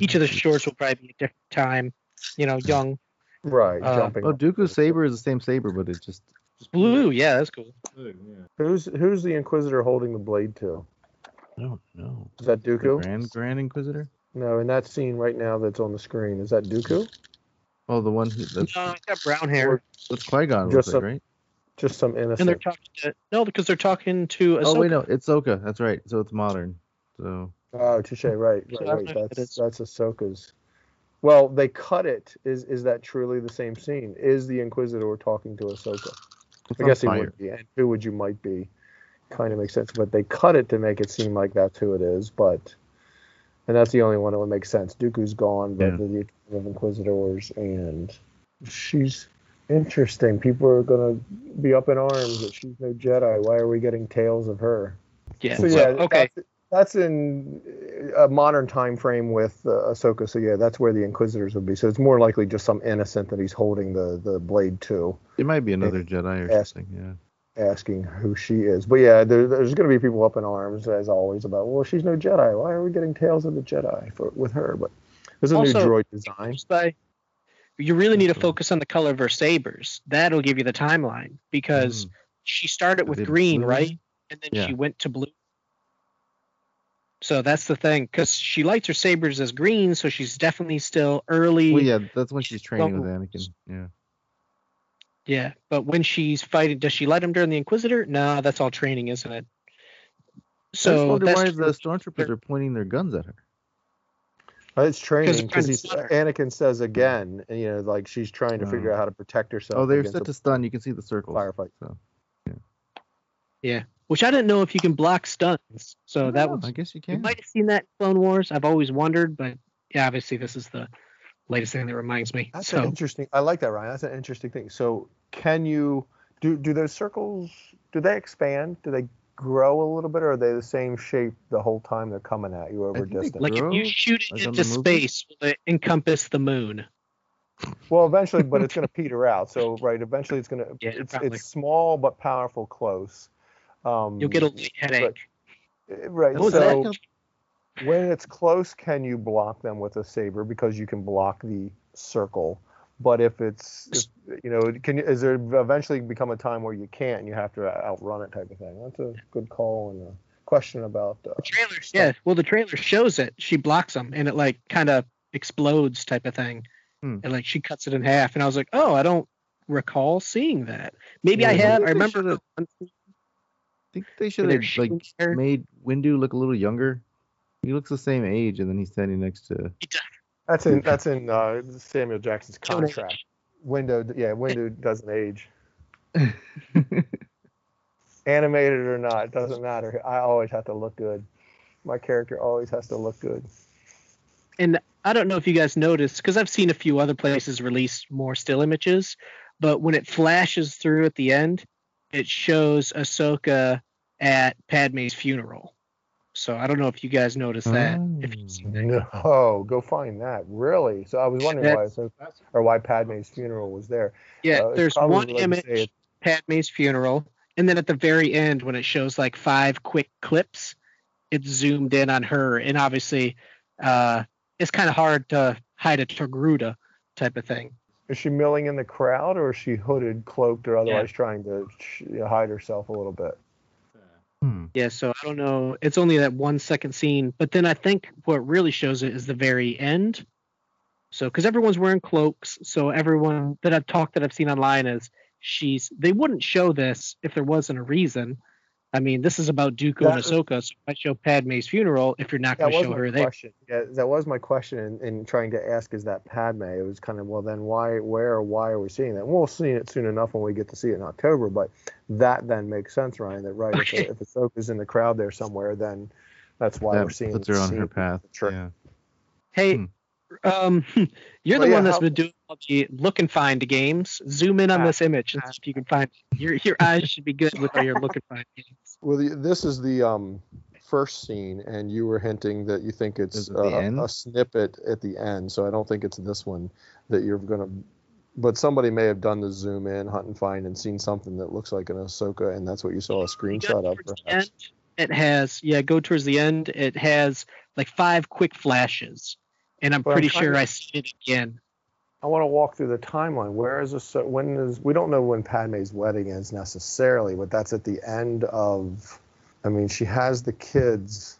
Each of the shorts will probably be a different time, you know, young. Right, uh, jumping. Oh, Dooku's saber is the same saber, but it's just it's blue. Yeah, that's cool. Blue, yeah. Who's who's the Inquisitor holding the blade to? I don't know. Is that Dooku? The Grand Grand Inquisitor? No, in that scene right now that's on the screen, is that Dooku? Oh, the one who... That's, no, he's got brown hair. That's Qui-Gon, just some, it, right? Just some innocent. And they're talking to, no, because they're talking to Ahsoka. Oh, wait, no, it's Ahsoka. That's right. So it's modern. So. Oh, touche, right. right, right. That's, that's Ahsoka's. Well, they cut it. Is is that truly the same scene? Is the Inquisitor talking to Ahsoka? It's I guess he would be. And who would you might be? Kind of makes sense. But they cut it to make it seem like that's who it is, but... And that's the only one that would make sense. Dooku's gone, but yeah. the, the Inquisitors, and she's interesting. People are going to be up in arms that she's no Jedi. Why are we getting tales of her? Yeah. So, yeah, well, okay. That's, that's in a modern time frame with uh, Ahsoka. So, yeah, that's where the Inquisitors would be. So it's more likely just some innocent that he's holding the, the blade to. It might be another and, Jedi or ask, something, yeah. Asking who she is. But yeah, there, there's going to be people up in arms, as always, about, well, she's no Jedi. Why are we getting Tales of the Jedi for, with her? But there's a also, new droid design. By, you really need to focus on the color of her sabers. That'll give you the timeline, because mm. she started with green, blue? Right? And then yeah. she went to blue. So that's the thing, because she lights her sabers as green, so she's definitely still early. Well, yeah, that's when she's training level. With Anakin, yeah. Yeah, but when she's fighting, does she light him during the Inquisitor? No, that's all training, isn't it? So I just wonder that's why the Stormtroopers are pointing their guns at her. It's training, because Anakin says again, you know, like she's trying to oh. figure out how to protect herself. Oh, they're set to stun. You can see the circles. Firefight. So. Yeah. yeah, which I didn't know if you can block stuns. So oh, that was. I guess you can. You might have seen that in Clone Wars. I've always wondered, but yeah, obviously this is the latest thing that reminds me. That's so. an interesting. I like that, Ryan. That's an interesting thing. So. Can you do, do those circles? Do they expand? Do they grow a little bit, or are they the same shape the whole time they're coming at you over distance? Like if you shoot it into space, will it encompass the moon? Well, eventually, but it's going to peter out. So, right, eventually it's going to. Yeah, it's, it's small but powerful close. Um, You'll get a headache. But, right. What so was that? When it's close, can you block them with a saber because you can block the circle? But if it's, if, you know, can is there eventually become a time where you can't and you have to outrun it type of thing? That's a good call and a question about uh, the trailer. Stuff. Yeah, well, the trailer shows it. She blocks them and it like kind of explodes type of thing, hmm. and like she cuts it in half. And I was like, oh, I don't recall seeing that. Maybe yeah, I have. I remember. I think they should have like her. made Windu look a little younger. He looks the same age, and then he's standing next to. He does. That's in that's in uh, Samuel Jackson's contract. Window, yeah, window doesn't age. Animated or not, it doesn't matter. I always have to look good. My character always has to look good. And I don't know if you guys noticed, because I've seen a few other places release more still images, but when it flashes through at the end, it shows Ahsoka at Padme's funeral. So I don't know if you guys noticed that. Oh, if you've seen that. No, go find that. Really? So I was wondering That's, why Ahsoka, or why Padme's funeral was there. Yeah, uh, there's one image, Padme's funeral, and then at the very end when it shows like five quick clips, it's zoomed in on her, and obviously uh, it's kind of hard to hide a Togruta type of thing. Is she milling in the crowd, or is she hooded, cloaked, or otherwise yeah. trying to hide herself a little bit? Hmm. Yeah, so I don't know. It's only that one second scene, but then I think what really shows it is the very end. So, because everyone's wearing cloaks, so everyone that I've talked that I've seen online is she's. They wouldn't show this if there wasn't a reason. I mean, this is about Dooku that, and Ahsoka, so I show Padme's funeral if you're not going to show her question. there. Yeah, that was my question in, in trying to ask, is that Padme? It was kind of, well, then why, where, why are we seeing that? And we'll see it soon enough when we get to see it in October, but that then makes sense, Ryan, that right, okay. if, if Ahsoka's in the crowd there somewhere, then that's why that we're seeing it. Puts her on her path, yeah. Hey, hmm. um, you're but the yeah, one that's how, been doing all the look and find games. Zoom in on this image and see if you can find it. Your your eyes should be good with your look and find games. Well, the, this is the um first scene, and you were hinting that you think it's it uh, a snippet at the end. So I don't think it's this one that you're gonna. But somebody may have done the zoom in, hunt and find, and seen something that looks like an Ahsoka, and that's what you saw a screenshot of. Perhaps. It has yeah. Go towards the end. It has like five quick flashes. And I'm but pretty I'm sure to, I see it again. I want to walk through the timeline. Where is this? When is? We don't know when Padme's wedding is necessarily, but that's at the end of. I mean, she has the kids.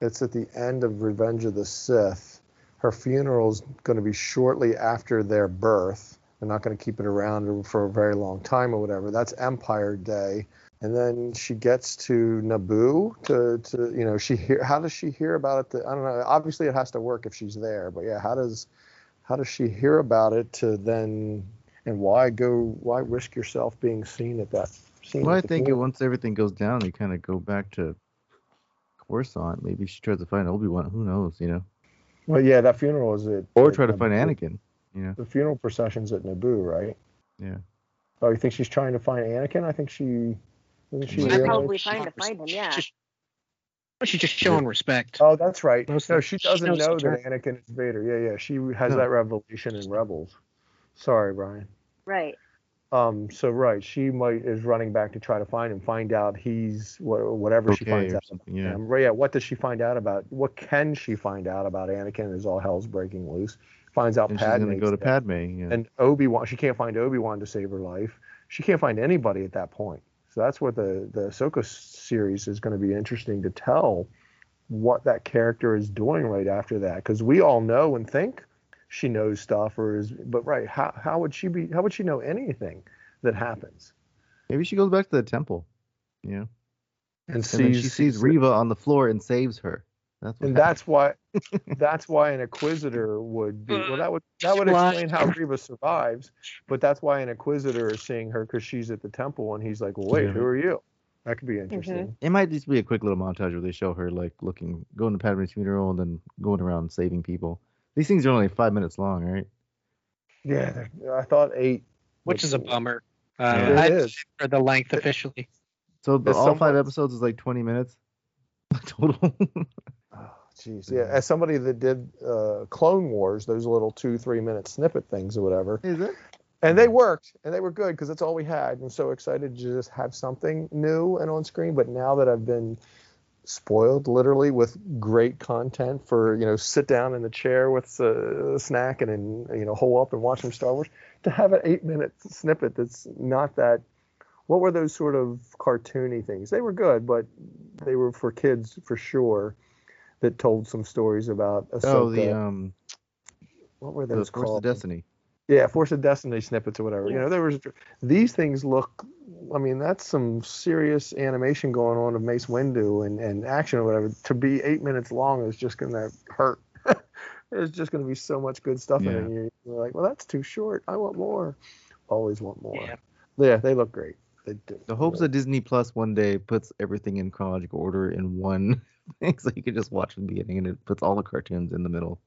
It's at the end of Revenge of the Sith. Her funeral's going to be shortly after their birth. They're not going to keep it around for a very long time or whatever. That's Empire Day. And then she gets to Naboo to, to you know, she hear, how does she hear about it? To, I don't know. Obviously, it has to work if she's there. But, yeah, how does how does she hear about it to then and why go why risk yourself being seen at that scene? Well, I think once everything goes down, they kind of go back to Coruscant. Maybe she tries to find Obi-Wan. Who knows, you know? Well, yeah, that funeral is at Or at try to Naboo. find Anakin. You know? The funeral procession's at Naboo, right? Yeah. Oh, you think she's trying to find Anakin? I think she... She's probably trying to find him, yeah. She's just, she's just showing respect. Oh, that's right. No, she doesn't she know that Anakin is Vader. Yeah, yeah. She has no. that revelation in Rebels. Sorry, Brian. Right. Um. So, right. She might is running back to try to find him, find out he's whatever okay, she finds out. About yeah. Him. Yeah. What does she find out about? What can she find out about Anakin? Is all hell's breaking loose. Finds out and Padme. She's going to go to Padme. Yeah. And Obi-Wan. She can't find Obi-Wan to save her life. She can't find anybody at that point. So that's what the, the Ahsoka series is going to be interesting to tell what that character is doing right after that. Because we all know and think she knows stuff or is, but right, how how would she be how would she know anything that happens? Maybe she goes back to the temple. Yeah. You know? And, and sees, then she sees Reva on the floor and saves her. That's what and happens. that's why that's why an Inquisitor would be well that would that would explain how Reva survives, but that's why an Inquisitor is seeing her because she's at the temple and he's like, well, wait, yeah. who are you? That could be interesting. Mm-hmm. It might just be a quick little montage where they show her like looking going to Padme's funeral and then going around saving people. These things are only five minutes long, right? Yeah, I thought eight. Which like, is a bummer. Uh yeah, it I is. for the length officially. So the, all someone... five episodes is like twenty minutes total. Jeez, yeah. As somebody that did uh, Clone Wars, those little two, three minute snippet things or whatever. Is it? And they worked, and they were good because that's all we had. I'm so excited to just have something new and on screen. But now that I've been spoiled, literally, with great content for you know, sit down in the chair with a snack and then you know, hole up and watch some Star Wars, to have an eight minute snippet that's not that. What were those sort of cartoony things? They were good, but they were for kids for sure. That told some stories about Ahsoka. Oh, the um, what were those called? Force of Destiny. Yeah, Force of Destiny snippets or whatever. Yeah. You know, there was these things look. I mean, that's some serious animation going on of Mace Windu and, and action or whatever. To be eight minutes long is just gonna hurt. There's just going to be so much good stuff yeah. in it. You're, you're like, well, that's too short. I want more. Always want more. Yeah, yeah they look great. They do. The hopes that Disney Plus one day puts everything in chronological order in one thing, so you can just watch the beginning and it puts all the cartoons in the middle.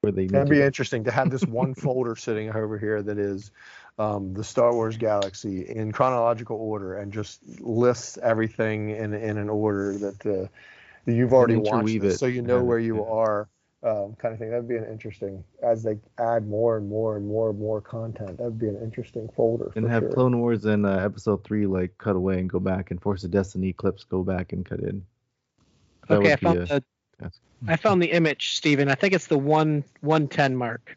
Where they That'd be it. Interesting to have this one folder sitting over here that is um, the Star Wars Galaxy in chronological order and just lists everything in in an order that uh, you've already watched, this, so you know yeah, where you yeah. are. Um, kind of thing. That'd be an interesting, as they add more and more and more and more content, that'd be an interesting folder. And have sure. Clone Wars and uh, Episode three like cut away and go back, and Force of Destiny clips go back and cut in. That okay, I found, a, the, yes. I found the image, Steven. I think it's the one one ten mark,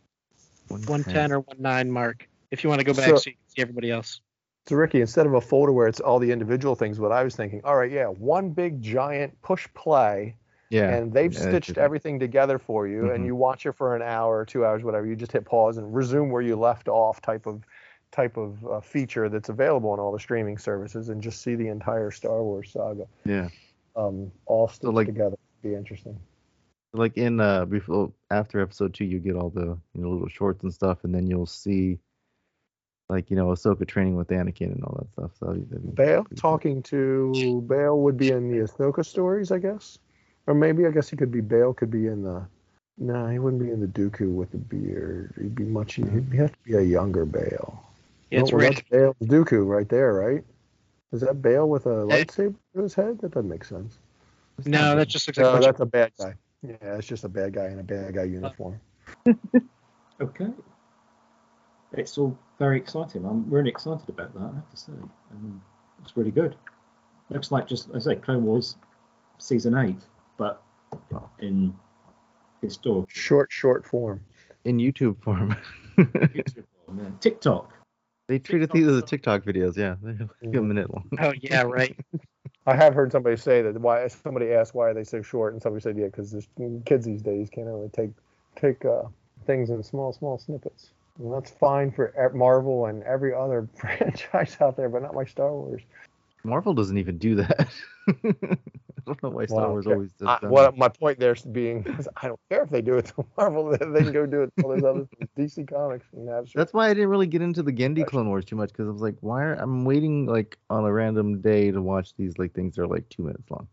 one ten or one nine mark. If you want to go back so, so you can see everybody else. So Ricky, instead of a folder where it's all the individual things, what I was thinking, all right, yeah, one big giant push play. Yeah, and they've yeah, stitched everything together for you, mm-hmm. and you watch it for an hour, two hours, whatever. You just hit pause and resume where you left off, type of type of uh, feature that's available on all the streaming services, and just see the entire Star Wars saga. Yeah, um, all stitched so like, together. It'd be interesting. Like in uh, before after episode two, you get all the you know, little shorts and stuff, and then you'll see. Like, you know, Ahsoka training with Anakin and all that stuff. So Bail talking to Bail would be in the Ahsoka stories, I guess. Or maybe I guess he could be Bail. Could be in the. No, nah, he wouldn't be in the Dooku with the beard. He'd be much. He'd have to be a younger Bail. Yeah, it's oh, well, that's Bail Dooku right there, right? Is that Bail with a lightsaber to his head? That doesn't make sense. No, that's just. No, that's a bad guy. Yeah, it's just a bad guy in a bad guy uniform. Okay. It's all very exciting. I'm really excited about that, I have to say. Um, it's really good. Looks like just as I say, Clone Wars season eight. But in it's still short, short form, in YouTube form. YouTube form yeah. TikTok. They treated TikTok. These as TikTok videos, yeah. They're like a minute long. Oh yeah, right. I have heard somebody say that. Why somebody asked why are they so short, and somebody said, yeah, because kids these days can't really take take uh, things in small, small snippets. And that's fine for Marvel and every other franchise out there, but not my Star Wars. Marvel doesn't even do that. I don't know why Star well, Wars always does that. Well, my point there being, is I don't care if they do it to Marvel. They can go do it to all those other things. D C Comics. And that's, that's why I didn't really get into the Gendi Clone Wars too much, because I was like, why are I'm waiting like on a random day to watch these like things that are like two minutes long,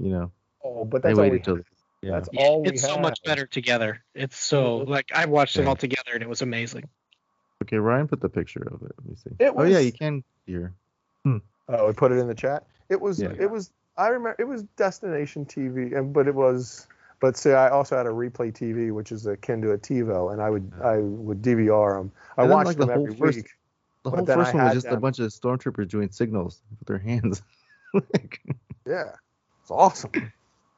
you know? Oh, but that's all we till, yeah. That's yeah, all we It's have. So much better together. It's so like I watched yeah. them all together and it was amazing. Okay, Ryan put the picture of it. Let me see. It was, oh yeah, you can hear. Hmm. Oh, we put it in the chat. It was. Yeah. It was. I remember it was Destination T V, but it was. But see, I also had a Replay T V, which is akin to a TiVo, and I would I would D V R them. I and watched like them the every first, week. The whole first one was just them. a bunch of stormtroopers doing signals with their hands. like, yeah, it's awesome.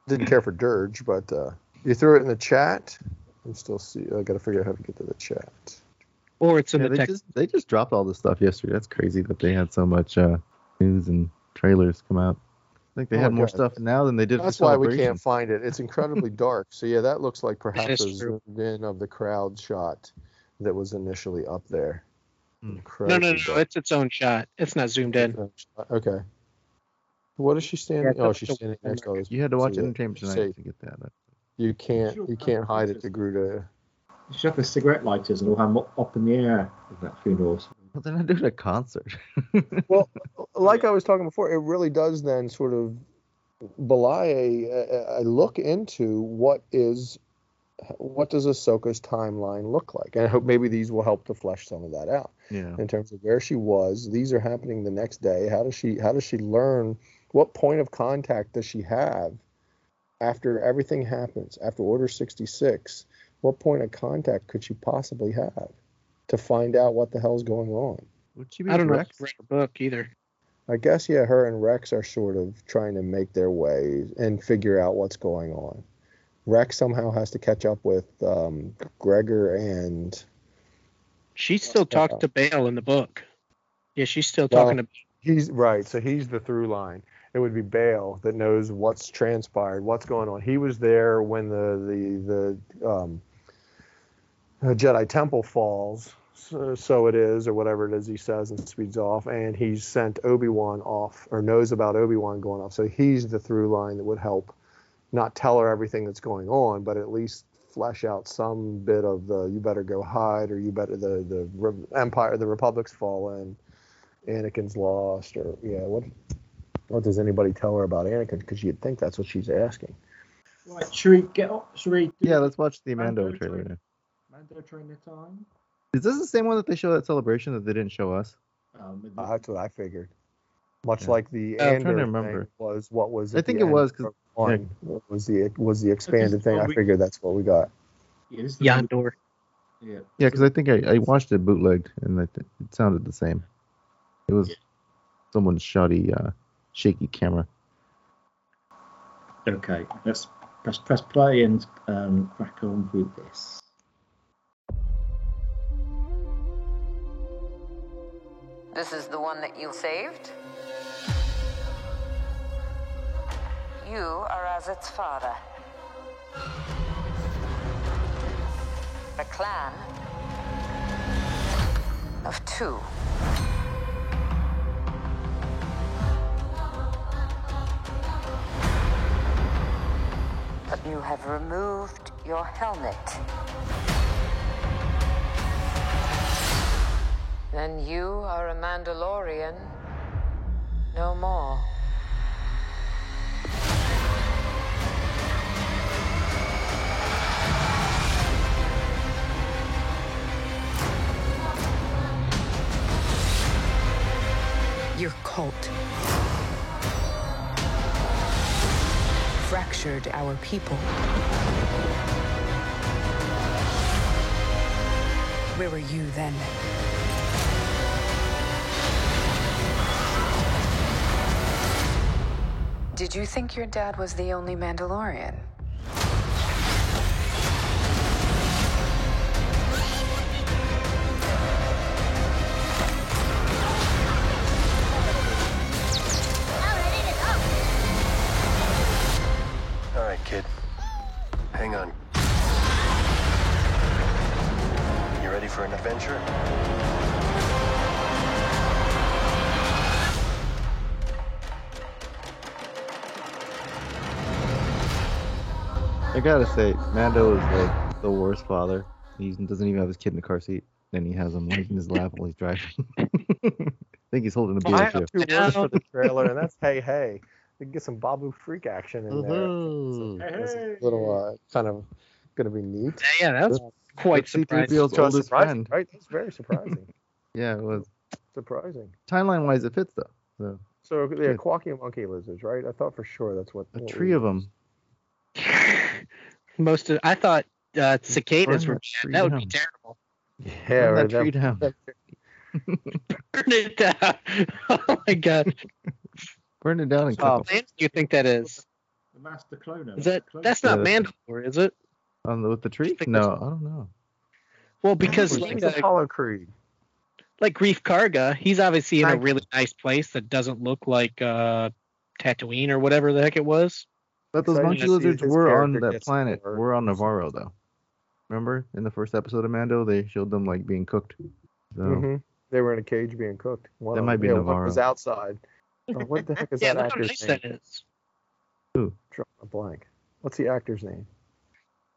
Didn't care for Dirge, but uh, you threw it in the chat. I'm still see. I got to figure out how to get to the chat. Or it's in yeah, the they text. Just, they just dropped all this stuff yesterday. That's crazy that they had so much uh, news and trailers come out. I think they oh had more God. stuff now than they did. That's for why we can't find it. It's incredibly dark. So yeah, that looks like perhaps a zoomed in of the crowd shot that was initially up there. Incredibly no, no, no, dark. It's its own shot. It's not zoomed in. Okay. What is she standing? Yeah, oh, she's standing next to us. You had to watch Entertainment Tonight to get that. You can't. You can't hide it to Gruta. You should have the cigarette lighters and all have them up in the air with that funeral. Well, they're not doing a concert. Well, like I was talking before, it really does then sort of belie a, a look into what is, what does Ahsoka's timeline look like? And I hope maybe these will help to flesh some of that out. Yeah. In terms of where she was, these are happening the next day. How does she? How does she learn? What point of contact does she have after everything happens? After Order sixty-six, what point of contact could she possibly have to find out what the hell's going on? Would she be I don't Rex? know if she read a book either. I guess, yeah, her and Rex are sort of trying to make their way and figure out what's going on. Rex somehow has to catch up with um, Gregor and... She still talks to Bail in the book. Yeah, she's still talking well, to He's Right, so he's the through line. It would be Bail that knows what's transpired, what's going on. He was there when the... the, the um, Uh, Jedi Temple falls, so, so it is, or whatever it is he says, and speeds off, and he's sent Obi-Wan off, or knows about Obi-Wan going off, so he's the through line that would help not tell her everything that's going on, but at least flesh out some bit of the "you better go hide" or "you better the the re- empire, the republic's fallen, Anakin's lost," or yeah, what what does anybody tell her about Anakin? Because you'd think that's what she's asking. Right, should we get? Should we? Yeah, let's watch the Mando, Mando trailer. Train, Mando train the time. Is this the same one that they showed at Celebration that they didn't show us? Um, uh, that's what I figured. Much yeah. like the yeah, Andor thing was what was. I think it was because yeah. was the was the expanded thing. I we, figured that's what we got. Yeah, this is the Andor. Yeah, yeah, because I think I, I watched it bootlegged and I th- it sounded the same. It was yeah. someone's shoddy, uh, shaky camera. Okay, let's press press play and um, crack on with this. This is the one that you saved? You are as its father. A clan of two. But you have removed your helmet. Then you are a Mandalorian, no more. Your cult fractured our people. Where were you then? Did you think your dad was the only Mandalorian? All right, kid. Hang on. You ready for an adventure? I gotta say, Mando is like the worst father. He doesn't even have his kid in the car seat, and he has him in his lap while he's driving. I think he's holding a beer. I have two words for the trailer, and that's hey hey. We can get some Babu Freak action in there. So, hey, that's a little uh, kind of gonna be neat. Yeah, yeah that's so, quite surprising. Surprising friend. Right, that's very surprising. Yeah, it was surprising. Timeline wise, it fits though. So, so yeah, Kwaki and monkey lizards, right? I thought for sure that's what. A what tree of them. Most of I thought uh, cicadas burn were bad. That would down. Be terrible. Yeah, burn right that tree down. down. Burn it down. Oh my god. Burn it down and oh, cook. What do you think that is? The master cloner. Is that that's not yeah, Mandalore, is it? On the, with the tree? I no, I don't know. Well, because like a hollow creed. Like Reef Karga, he's obviously in I, a really nice place that doesn't look like uh, Tatooine or whatever the heck it was. But those monkey lizards were on that planet. Over. We're on Navarro, though. Remember in the first episode of Mando, they showed them like being cooked. So. Mm-hmm. They were in a cage being cooked. One that of, might be yeah, Navarro. One was outside. Oh, what the heck is yeah, that actor's nice name? Yeah, that is. Ooh, drop a blank. What's the actor's name?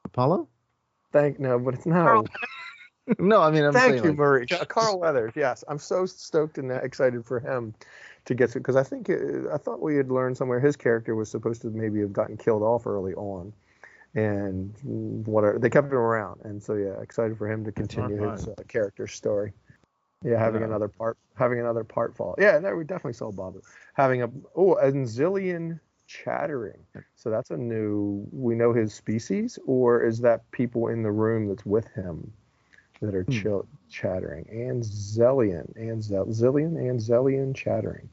Apollo? Thank no, but it's not. No, I mean I'm Thank saying. Thank you, like, Murray. Carl Weathers. Yes, I'm so stoked and excited for him. To get to, because I think it, I thought we had learned somewhere his character was supposed to maybe have gotten killed off early on, and whatever they kept him around, and so yeah, excited for him to continue his uh, character story. Yeah, having yeah. another part, having another part fall. Yeah, and there we definitely saw Babu having a oh, a zillion chattering. So that's a new. We know his species, or is that people in the room that's with him that are chill, chattering? And Zelian, and Zel- Zillion, and Zelian chattering.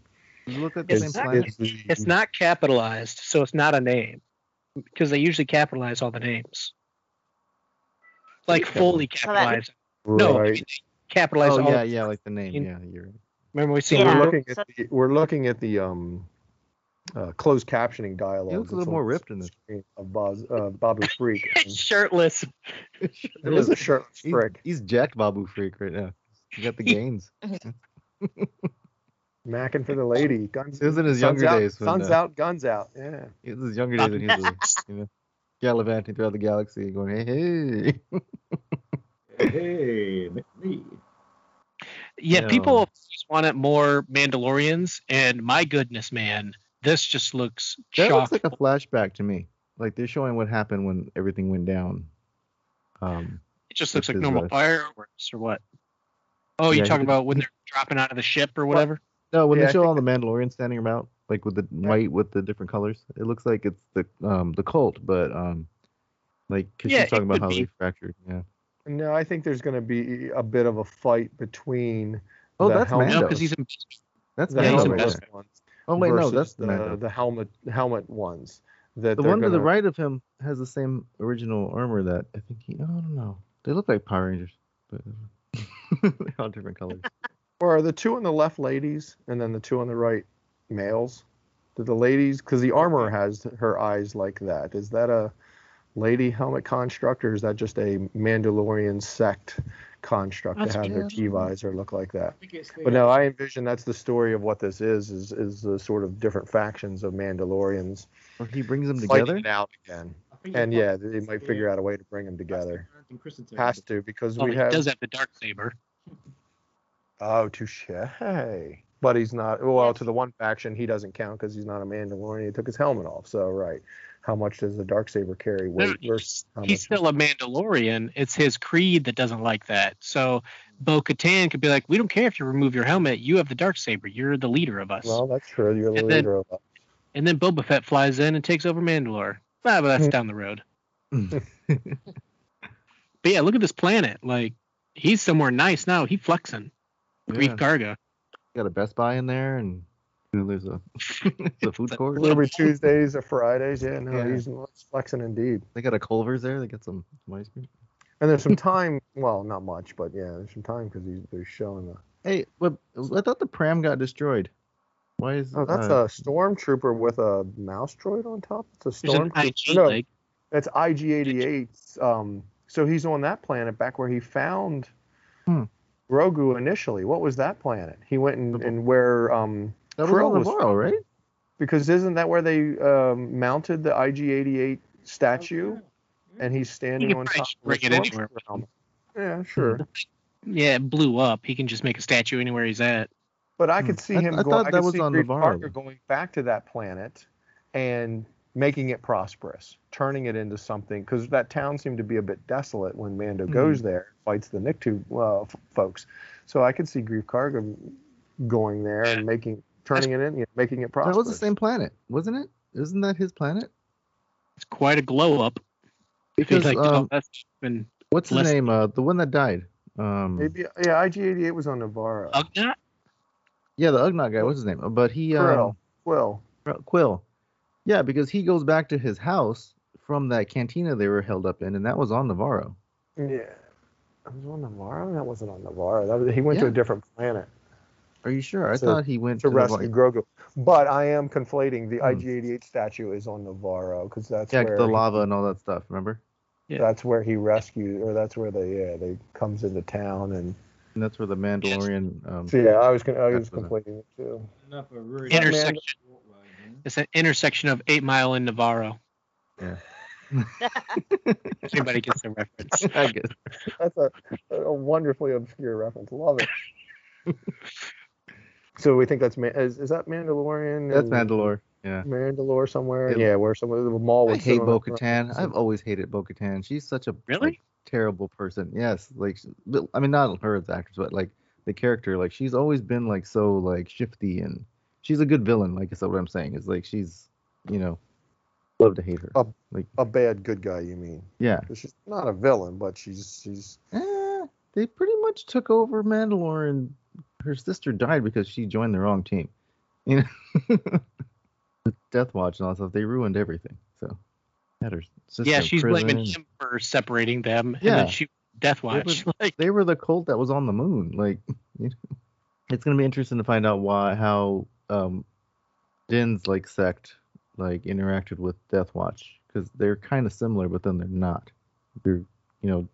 Look at the it's, same it's, it's not capitalized, so it's not a name, because they usually capitalize all the names, like fully capitalized. Right. No, I mean, capitalize. Oh all yeah, the yeah, like the name. In, yeah, you're. Right. Remember we seen. Yeah. We're looking at the, we're looking at the um, uh, closed captioning dialogue. It looks a little more ripped in this of Boz, uh, Babu Freak. Shirtless. It was a shirtless freak. He's, he's jacked Babu Freak right now. He got the gains. Macking for the lady. Guns. It was in his younger out, days. When, sun's uh, out, guns out. Yeah. It was his younger days when he was, you know, gallivanting throughout the galaxy going, hey, hey. hey, me. Yeah, yeah, people just wanted more Mandalorians, and my goodness, man, this just looks That shockful. Looks like a flashback to me. Like, they're showing what happened when everything went down. Um, it just looks like normal fireworks or what? Oh, you're yeah, talking about when they're dropping out of the ship or whatever? No, when yeah, they show all the Mandalorians standing about, like with the yeah. white with the different colors, it looks like it's the um, the cult, but um, like because yeah, she's talking about how be. they fractured. Yeah. No, I think there's going to be a bit of a fight between. Oh, the that's helmet. No, because he's in. That's the Mando helmet right ones. Oh wait, no, that's the Mando. the helmet helmet ones. That the one gonna... to the right of him has the same original armor that I think he. I don't know. They look like Power Rangers, but they're all different colors. Or are the two on the left ladies, and then the two on the right males? Do the ladies, because the armor has her eyes like that. Is that a lady helmet construct, or is that just a Mandalorian sect construct that's to have good. their Tiv eyes or look like that? But no, I envision that's the story of what this is, is is the sort of different factions of Mandalorians. Or he brings them together? It out again. And yeah, they might figure there. out a way to bring them together. Has to, because oh, we he have... He does have the Darksaber. Oh, touche. But he's not, well, to the one faction, he doesn't count because he's not a Mandalorian. He took his helmet off, so right. How much does the Darksaber carry weight? No, versus how he's much still weight? a Mandalorian. It's his creed that doesn't like that. So Bo-Katan could be like, we don't care if you remove your helmet. You have the Darksaber. You're the leader of us. Well, that's true. You're the and leader then, of us. And then Boba Fett flies in and takes over Mandalore. Ah, but that's down the road. But yeah, look at this planet. Like, he's somewhere nice now. He's flexing. Grief yeah. Karga. Got a Best Buy in there, and you know, there's a the food court. Every Tuesdays or Fridays, yeah. No, yeah. he's flexing indeed. They got a Culver's there. They got some, some ice cream. And there's some time. Well, not much, but yeah, there's some time because they're showing the. Hey, but I thought the pram got destroyed. Why is? Oh, that's uh, a stormtrooper with a mouse droid on top. It's a stormtrooper. No, like, that's I G eighty-eight. Um, so he's on that planet back where he found. Hmm. Grogu initially. What was that planet? He went and, and where um, that Krill was, was from, right? Because isn't that where they um, mounted the I G eighty-eight statue? Okay. Yeah. And he's standing he on top. Bring of the it anywhere. Realm. Yeah, sure. Yeah, it blew up. He can just make a statue anywhere he's at. But I could see hmm. him. I, I going, thought I that was on Grief Navarro. Karga going back to that planet and making it prosperous, turning it into something, because that town seemed to be a bit desolate when Mando mm-hmm. goes there, fights the Nictu uh, f- folks. So I could see Grief Karga going there and making, turning That's, it in, you know, making it prosperous. That was the same planet, wasn't it? Isn't that his planet? It's quite a glow up. Because like, um, oh, been what's the name? Uh, the one that died. Um, Maybe yeah, I G eighty-eight was on Navarro. Ugnaught? Yeah, the Ugnaught guy. What's his name? But he Krill. Um, Quill. Quill. Yeah, because he goes back to his house from that cantina they were held up in, and that was on Navarro. Yeah. It was on Navarro? That wasn't on Navarro. That was, he went yeah. to a different planet. Are you sure? I so, thought he went to, to rescue Grogu. But I am conflating. The hmm. I G eighty-eight statue is on Navarro, because that's yeah, where... Yeah, the he, lava and all that stuff, remember? Yeah. That's where he rescued, or that's where they, yeah, they comes into town and... And that's where the Mandalorian... Um, so, yeah, I was, I was conflating it, too. Enough of rude. Intersection. It's an intersection of Eight Mile and Navarro. Yeah. Anybody gets the reference. I guess. That's a, a wonderfully obscure reference. Love it. So we think that's is, is that Mandalorian? That's Mandalore. Yeah. Mandalore somewhere. It, yeah, where somewhere the mall. I hate Bo-Katan. I've always hated Bo-Katan. She's such a really like, terrible person. Yes, like I mean, not her as actress, but like the character. Like she's always been like so like shifty and. She's a good villain, like I said. What I'm saying is, like, she's, you know, love to hate her. A, like a bad good guy, you mean? Yeah. She's not a villain, but she's she's. Eh, they pretty much took over Mandalore, and her sister died because she joined the wrong team. You know, the Death Watch and all that stuff. They ruined everything. So, had her sister. Yeah, she's blaming him for separating them, yeah. and then she Death Watch. They were, like, they were the cult that was on the moon. Like, you know, it's gonna be interesting to find out why how. Um, Din's like sect like interacted with Death Watch because they're kind of similar, but then they're not. They're you know,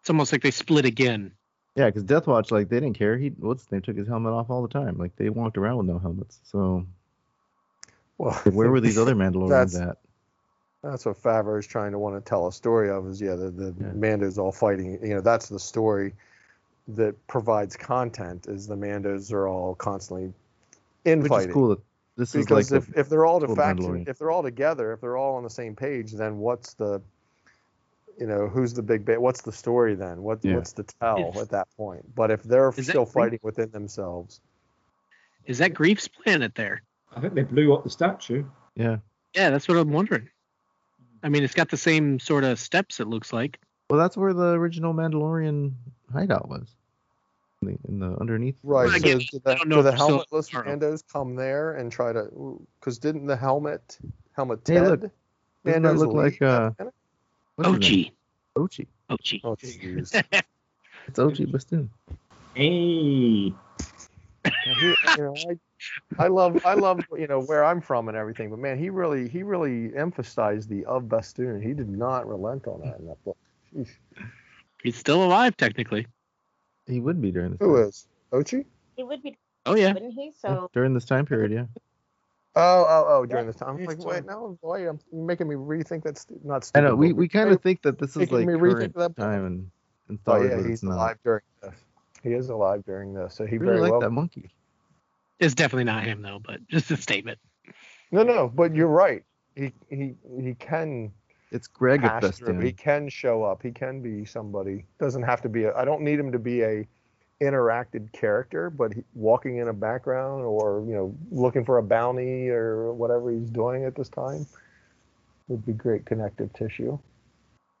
it's almost like they split again. Yeah, because Death Watch like they didn't care. He what's they took his helmet off all the time. Like they walked around with no helmets. So, well, where were these other Mandalorians at? That's what Favreau's trying to want to tell a story of, is, yeah, the, the yeah. Mandos all fighting. You know, that's the story that provides content, is the Mandos are all constantly in fighting. Which is cool. This is because like if, the, if they're all to faction, if they're all together, if they're all on the same page, then what's the, you know, who's the big ba- what's the story then? What, yeah. What's the tell yeah. at that point? But if they're is still fighting Grief's within themselves. Is that Grief's planet there? I think they blew up the statue. Yeah. Yeah, that's what I'm wondering. I mean, it's got the same sort of steps, it looks like. Well, that's where the original Mandalorian hideout was. In the, in the underneath. Right. Well, so do so the, so the helmetless so Mandos come there and try to... Because didn't the helmet... Helmet Ted? Hey, look. Mandos look like... Uh, Ochi. Ochi. Ochi. Oh, jeez. It's Ochi Bastoon. Hey... He, you know, I, I love, I love, you know, where I'm from and everything, but man, he really, he really emphasized the of Bastoon. He did not relent on that in that book. Jeez. He's still alive, technically. He would be during this. Who time. is Ochi? He would be. Oh yeah. Wouldn't he? So during this time period, yeah. Oh, oh, oh! During yeah, this time, I'm like, wait, no, wait, I'm making me rethink that's st- not. Stupid, I know. We, we kind of think that this is like current that time and and thought. Oh yeah, he's not. alive during this. He is alive during this, so he really very like well... that monkey. It's definitely not him, though, but just a statement. No, no, but you're right. He he he can... It's Greg at best. He can show up. He can be somebody. Doesn't have to be... A, I don't need him to be a interacted character, but he, walking in a background or, you know, looking for a bounty or whatever he's doing at this time would be great connective tissue.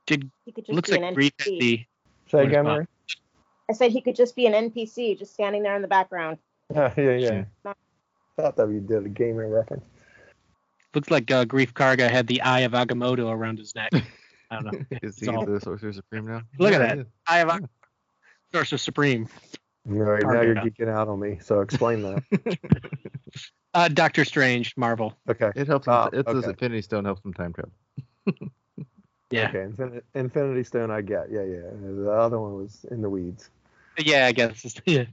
Did, looks like Grief at the... Say again, Mary? I said he could just be an N P C, just standing there in the background. Oh, yeah, yeah. I thought that we did a gaming reference. Looks like uh, Grief Karga had the Eye of Agamotto around his neck. I don't know. Is he all... the Sorcerer Supreme now? Look yeah, at that. Eye of Agamotto. Sorcerer Supreme. All right, Karga. Now you're geeking out on me, so explain that. uh, Doctor Strange, Marvel. Okay. It helps. Uh, it says okay. Infinity Stone helps him time travel. Yeah. Okay, Infinity, Infinity Stone I get. Yeah, yeah. The other one was in the weeds. Yeah, I guess yeah.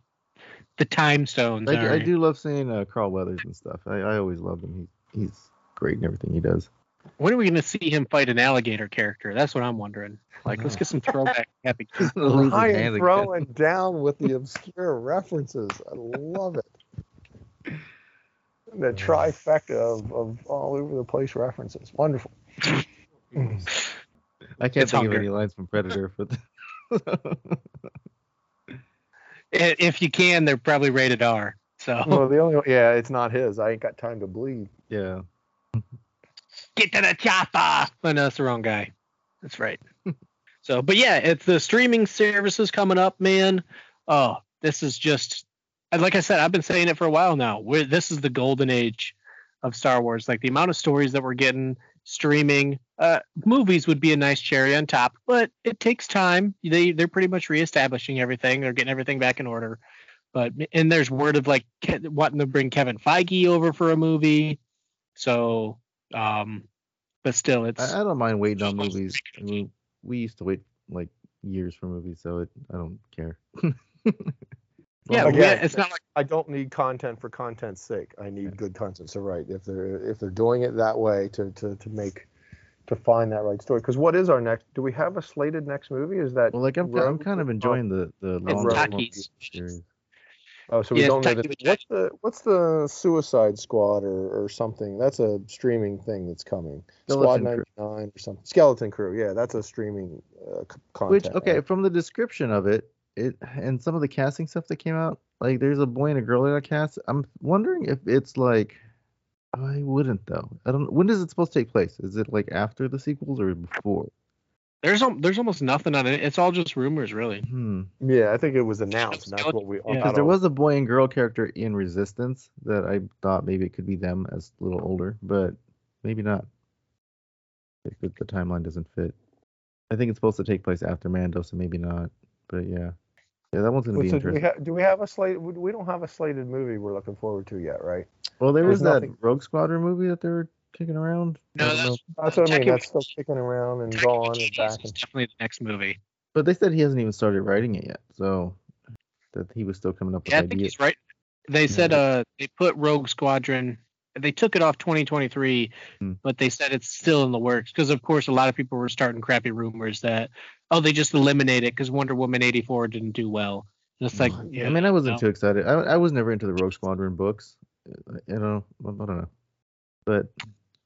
The time stones. I, right. I do love seeing uh, Carl Weathers and stuff. I, I always loved him. He, he's great in everything he does. When are we going to see him fight an alligator character? That's what I'm wondering. Like, let's get some throwback. Happy. I am throwing down with the obscure references. I love it. The trifecta of, of all over the place references. Wonderful. I can't it's think hunger. of any lines from Predator, but. If you can, they're probably rated R. So. Well, the only yeah, it's not his. I ain't got time to bleed. Yeah. Get to the chopper. Oh, no, that's the wrong guy. That's right. So, but yeah, it's the streaming services coming up, man. Oh, this is just like I said. I've been saying it for a while now. We're, this is the golden age of Star Wars. Like the amount of stories that we're getting streaming. Uh, movies would be a nice cherry on top, but it takes time. They they're pretty much reestablishing everything. They're getting everything back in order. But and there's word of like Ke- wanting to bring Kevin Feige over for a movie. So, um, but still, it's I, I don't mind waiting on movies. I mean, we used to wait like years for movies, so it, I don't care. well, yeah, again, it's not like I don't need content for content's sake. I need good content. So right, if they're if they're doing it that way to to to make. To find that right story, because what is our next? Do we have a slated next movie? Is that well, like I'm, I'm kind of enjoying the the long series. Oh, so we yeah, don't know the, what's the what's the Suicide Squad or, or something? That's a streaming thing that's coming. Skeleton Squad ninety-nine or something. Skeleton Crew, yeah, that's a streaming uh, content. Which okay, right? From the description of it, it and some of the casting stuff that came out, like there's a boy and a girl in that cast. I'm wondering if it's like. I wouldn't though. I don't. When is it supposed to take place? Is it like after the sequels or before? There's there's almost nothing on it. It's all just rumors, really. Hmm. Yeah, I think it was announced. That's what we. Because yeah. there was a boy and girl character in Resistance that I thought maybe it could be them as a little older, but maybe not. If the timeline doesn't fit, I think it's supposed to take place after Mando, so maybe not. But yeah, yeah, that one's gonna well, be so interesting. Do we, ha- do we have a slate? We don't have a slated movie we're looking forward to yet, right? Well, there There's was that nothing. Rogue Squadron movie that they were kicking around. No, that's, that's what I mean. That's still kicking around and gone and back. It's definitely the next movie. But they said he hasn't even started writing it yet, so that he was still coming up with yeah, ideas. Yeah, I think he's right. They yeah. said uh, they put Rogue Squadron they took it off twenty twenty-three, mm. but they said it's still in the works because, of course, a lot of people were starting crappy rumors that, oh, they just eliminate it because Wonder Woman eighty-four didn't do well. Just like, yeah, I mean, I wasn't no. too excited. I, I was never into the Rogue Squadron books. You know, I don't know, but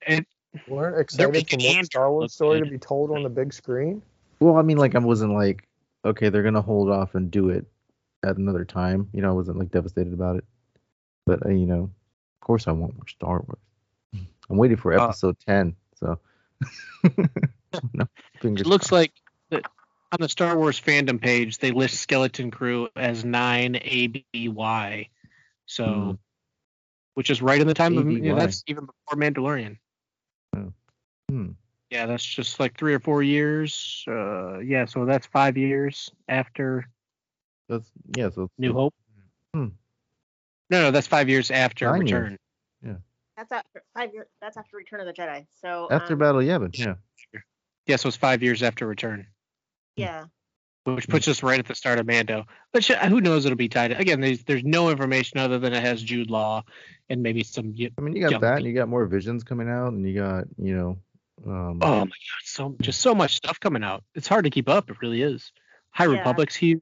and weren't excited for more Star Wars story to be told on the big screen. Well, I mean, like I wasn't like, okay, they're gonna hold off and do it at another time. You know, I wasn't like devastated about it. But uh, you know, of course, I want more Star Wars. I'm waiting for episode uh, ten. So, no, fingers it looks crossed. Like. The- On the Star Wars fandom page, they list Skeleton Crew as nine A B Y, so mm. which is right in the time A B Y. Of you know, that's even before Mandalorian. Oh. Hmm. Yeah, that's just like three or four years. Uh, yeah, so that's five years after. That's yeah. So that's New Hope. Hmm. No, no, that's five years after Nine Return. Years. Yeah. That's after five years. That's after Return of the Jedi. So after um, Battle of Yavin. Yeah. Yeah, so it's five years after Return. Yeah, which puts us right at the start of Mando. But sh- who knows? It'll be tied again. There's there's no information other than it has Jude Law and maybe some. Y- I mean, you got jump. that, and you got more Visions coming out, and you got you know. Um, oh my God! So just so much stuff coming out. It's hard to keep up. It really is. High yeah. Republic's huge.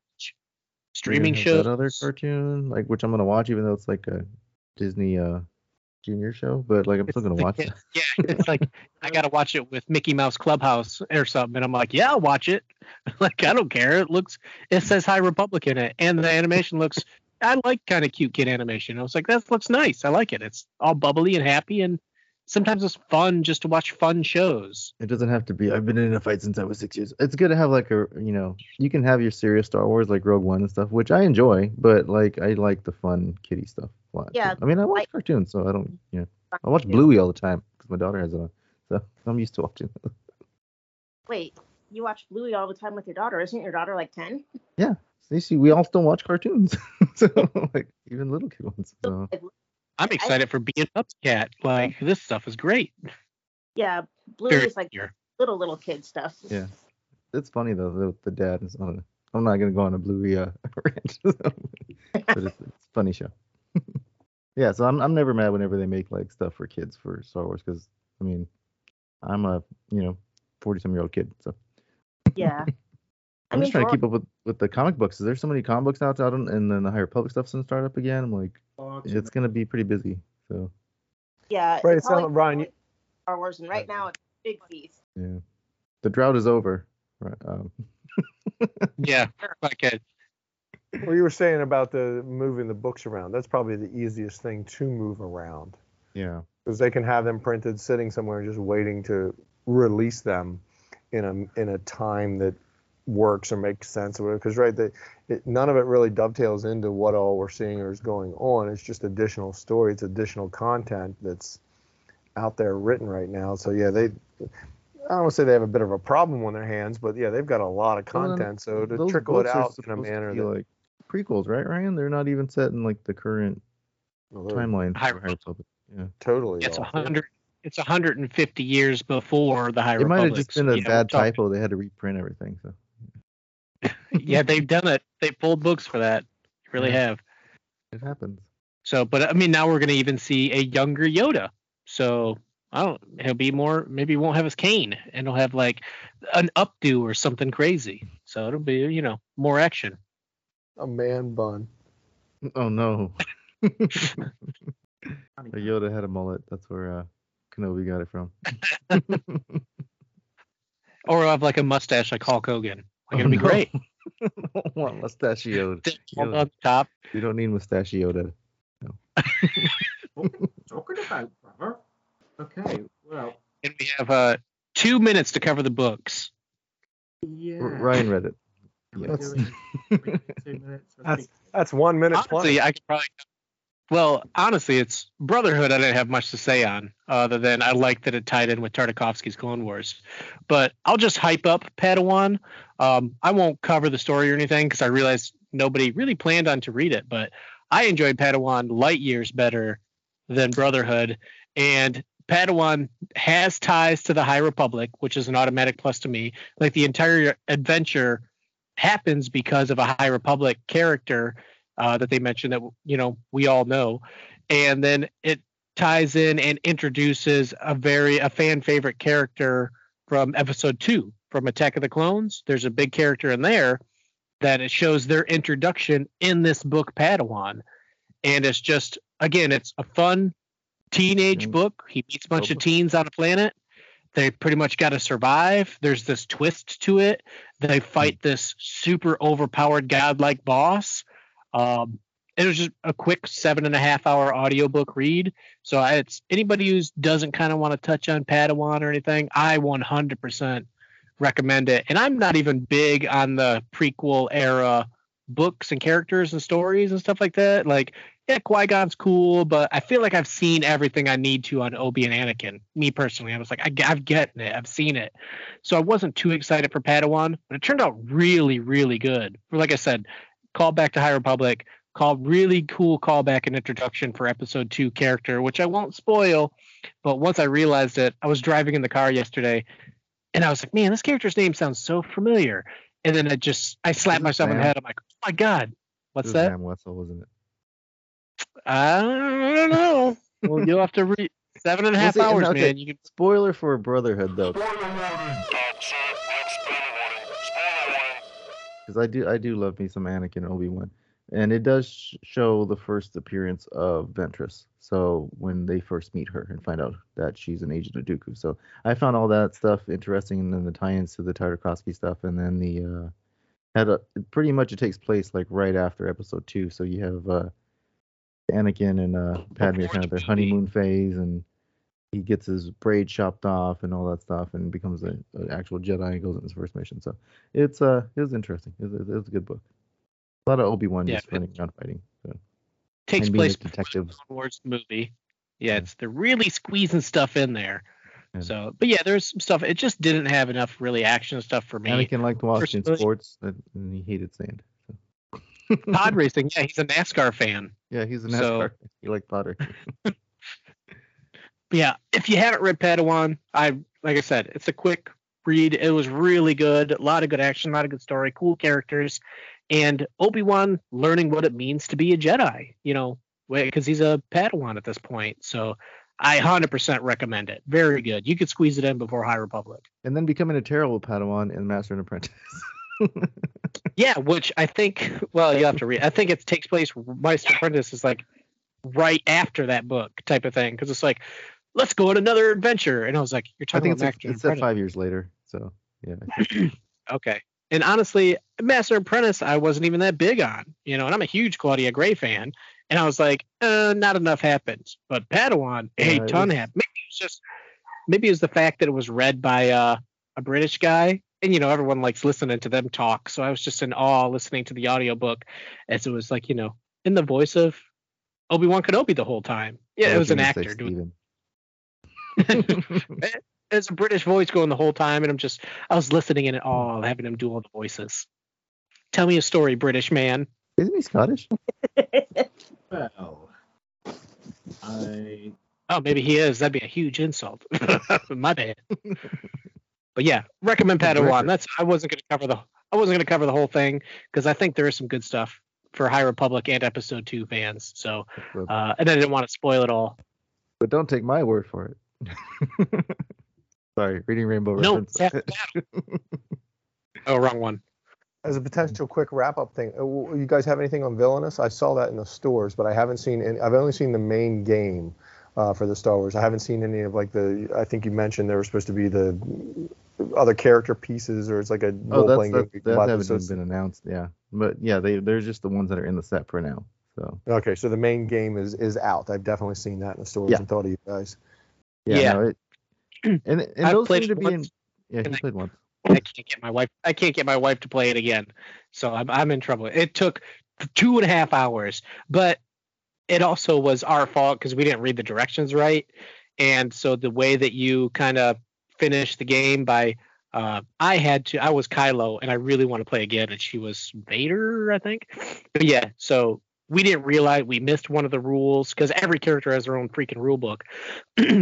Streaming yeah, shows. That other cartoon, like which I'm gonna watch, even though it's like a Disney uh, Junior show, but like I'm it's still gonna like, watch it. Yeah, it's like I gotta watch it with Mickey Mouse Clubhouse or something, and I'm like, yeah, I'll watch it. Like, I don't care. It looks, it says High Republic in it. And the animation looks, I like kind of cute kid animation. I was like, that looks nice. I like it. It's all bubbly and happy. And sometimes it's fun just to watch fun shows. It doesn't have to be, I've been in a fight since I was six years. It's good to have like a, you know, you can have your serious Star Wars, like Rogue One and stuff, which I enjoy. But like, I like the fun kiddie stuff a lot. Yeah. I mean, I watch I, cartoons, so I don't, you know, I watch Bluey all the time because my daughter has it on. So I'm used to watching it. Wait. You watch Bluey all the time with your daughter. Isn't your daughter like ten? Yeah. See, we all still watch cartoons. So, like, even little kid ones. So. I'm excited I, for Being Pup's Cat. Like, this stuff is great. Yeah. Bluey's like here. little, little kid stuff. Yeah. It's funny, though, the, the dad is on. I'm not going to go on a Bluey uh, ranch. So. But it's, it's a funny show. Yeah. So I'm, I'm never mad whenever they make, like, stuff for kids for Star Wars because, I mean, I'm a, you know, forty-some-year-old kid. So. Yeah, I'm I mean, just trying to keep up with, with the comic books. There's so many comic books out, out, and then the High Republic stuff's gonna start up again. I'm like, oh, it's gonna be pretty busy. So yeah, right. It's not Ryan. Star Wars, and right now it's a big feast. Yeah, the drought is over. Right. Um. Yeah. Okay. Well, you were saying about the moving the books around. That's probably the easiest thing to move around. Yeah. Because they can have them printed, sitting somewhere, just waiting to release them. in a in a time that works or makes sense or whatever, because right the, it, none of it really dovetails into what all we're seeing or is going on. It's just additional story, it's additional content that's out there written right now. So yeah, they I don't want to say they have a bit of a problem on their hands, but yeah, they've got a lot of content, well, so to trickle it out in a manner that like prequels, right, Ryan? They're not even set in like the current well, timeline high for High Republic. Yeah, totally. It's a hundred. It's one hundred fifty years before the High Republic. It might have just been a you know, bad typo. They had to reprint everything. So. Yeah, they've done it. They pulled books for that. They really yeah. have. It happens. So, but I mean, now we're going to even see a younger Yoda. So, I don't. He'll be more. Maybe he won't have his cane, and he'll have like an updo or something crazy. So it'll be, you know, more action. A man bun. Oh no. Yoda had a mullet. That's where. Uh... Kenobi got it from. Or I'll have like a mustache like Hulk Hogan. Like, oh, it'll be no. great. I don't want mustachioed. On top. You don't need mustachioed. No. What are you talking about, brother? Okay, well. And we have uh, two minutes to cover the books. Yeah. R- Ryan read it. Yes. that's, that's one minute plus. Honestly, I could probably... Well, honestly, it's Brotherhood I didn't have much to say on, other than I like that it tied in with Tartakovsky's Clone Wars. But I'll just hype up Padawan. Um, I won't cover the story or anything because I realize nobody really planned on to read it. But I enjoyed Padawan light years better than Brotherhood. And Padawan has ties to the High Republic, which is an automatic plus to me. Like the entire adventure happens because of a High Republic character. Uh, that they mentioned that, you know, we all know. And then it ties in and introduces a very a fan favorite character from episode two from Attack of the Clones. There's a big character in there that it shows their introduction in this book, Padawan. And it's just, again, it's a fun teenage book. He meets a bunch of teens on a planet. They pretty much got to survive. There's this twist to it. They fight this super overpowered godlike boss. Um, it was just a quick seven and a half hour audiobook read. So it's anybody who doesn't kind of want to touch on Padawan or anything, I one hundred percent recommend it. And I'm not even big on the prequel era books and characters and stories and stuff like that. Like, yeah, Qui-Gon's cool, but I feel like I've seen everything I need to on Obi and Anakin. Me personally, I was like, I, I've gotten it. I've seen it. So I wasn't too excited for Padawan, but it turned out really, really good. Like I said, call back to High Republic, call really cool callback and introduction for episode two character, which I won't spoil. But once I realized it, I was driving in the car yesterday and I was like, man, this character's name sounds so familiar. And then I just, I slapped myself on the head. I'm like, oh my God, what's that? Sam Wessel, wasn't it? I don't know. Well, you'll have to read seven and a half hours, okay. Man. You can... Spoiler for Brotherhood, though. Spoiler warning. Because I do, I do love me some Anakin Obi-Wan, and it does show the first appearance of Ventress. So when they first meet her and find out that she's an agent of Dooku. So I found all that stuff interesting, and then the tie-ins to the Tartakovsky stuff, and then the uh, had a pretty much it takes place like right after Episode Two. So you have uh, Anakin and uh, Padme kind of their honeymoon phase, and he gets his braid chopped off and all that stuff, and becomes an actual Jedi and goes on his first mission. So it's uh, it was interesting. It was, it was a good book. A lot of Obi-Wan yeah, just running around fighting. So. Takes place before the Clone Wars movie. Yeah, yeah, it's they're really squeezing stuff in there. Yeah. So, but yeah, there's some stuff. It just didn't have enough really action stuff for me. Anakin liked watching sports, and he hated sand. So. Pod racing. Yeah, he's a NASCAR fan. Yeah, he's a NASCAR. So. Fan. He liked Potter. Yeah, if you haven't read Padawan, I like I said, it's a quick read. It was really good. A lot of good action. A lot of good story. Cool characters. And Obi-Wan learning what it means to be a Jedi, you know, because he's a Padawan at this point. So I one hundred percent recommend it. Very good. You could squeeze it in before High Republic. And then becoming a terrible Padawan in Master and Apprentice. Yeah, which I think, well, you have to read. I think it takes place, Master and Apprentice is like right after that book type of thing. Because it's like, let's go on another adventure. And I was like, you're talking I think about it's Master a, it's and Apprentice. It's five years later. So, yeah. Okay. And honestly, Master Apprentice, I wasn't even that big on, you know, and I'm a huge Claudia Gray fan. And I was like, uh, not enough happens. But Padawan, a uh, ton happened. Maybe it was just, maybe it was the fact that it was read by uh, a British guy. And, you know, everyone likes listening to them talk. So I was just in awe listening to the audiobook as it was like, you know, in the voice of Obi-Wan Kenobi the whole time. Yeah, it was an actor doing it. There's a British voice going the whole time, and I'm just, I was listening in at all, having him do all the voices. Tell me a story, British man. Isn't he Scottish? Well, I... Oh, maybe he is. That'd be a huge insult. My bad. But yeah, recommend Padawan. That's I wasn't going to cover the I wasn't going to cover the whole thing because I think there is some good stuff for High Republic and Episode Two fans. So, uh, and I didn't want to spoil it all. But don't take my word for it. Sorry, reading Rainbow Reference. Oh, wrong one. As a potential quick wrap-up thing, you guys have anything on Villainous? I saw that in the stores, but I haven't seen any, I've only seen the main game uh, for the Star Wars. I haven't seen any of like the, I think you mentioned there were supposed to be the other character pieces, or it's like a oh, role-playing game. That, that haven't even been announced, yeah. But yeah, they, they're just the ones that are in the set for now. So okay, so the main game is, is out. I've definitely seen that in the stores yeah. and thought of you guys. Yeah. yeah. No, it, and and those seem to be in. Yeah, he played once. I can't get my wife. I can't get my wife to play it again, so I'm I'm in trouble. It took two and a half hours, but it also was our fault because we didn't read the directions right, and so the way that you kind of finish the game by, uh, I had to. I was Kylo, and I really want to play again, and she was Vader, I think. But yeah, so. We didn't realize we missed one of the rules because every character has their own freaking rule book.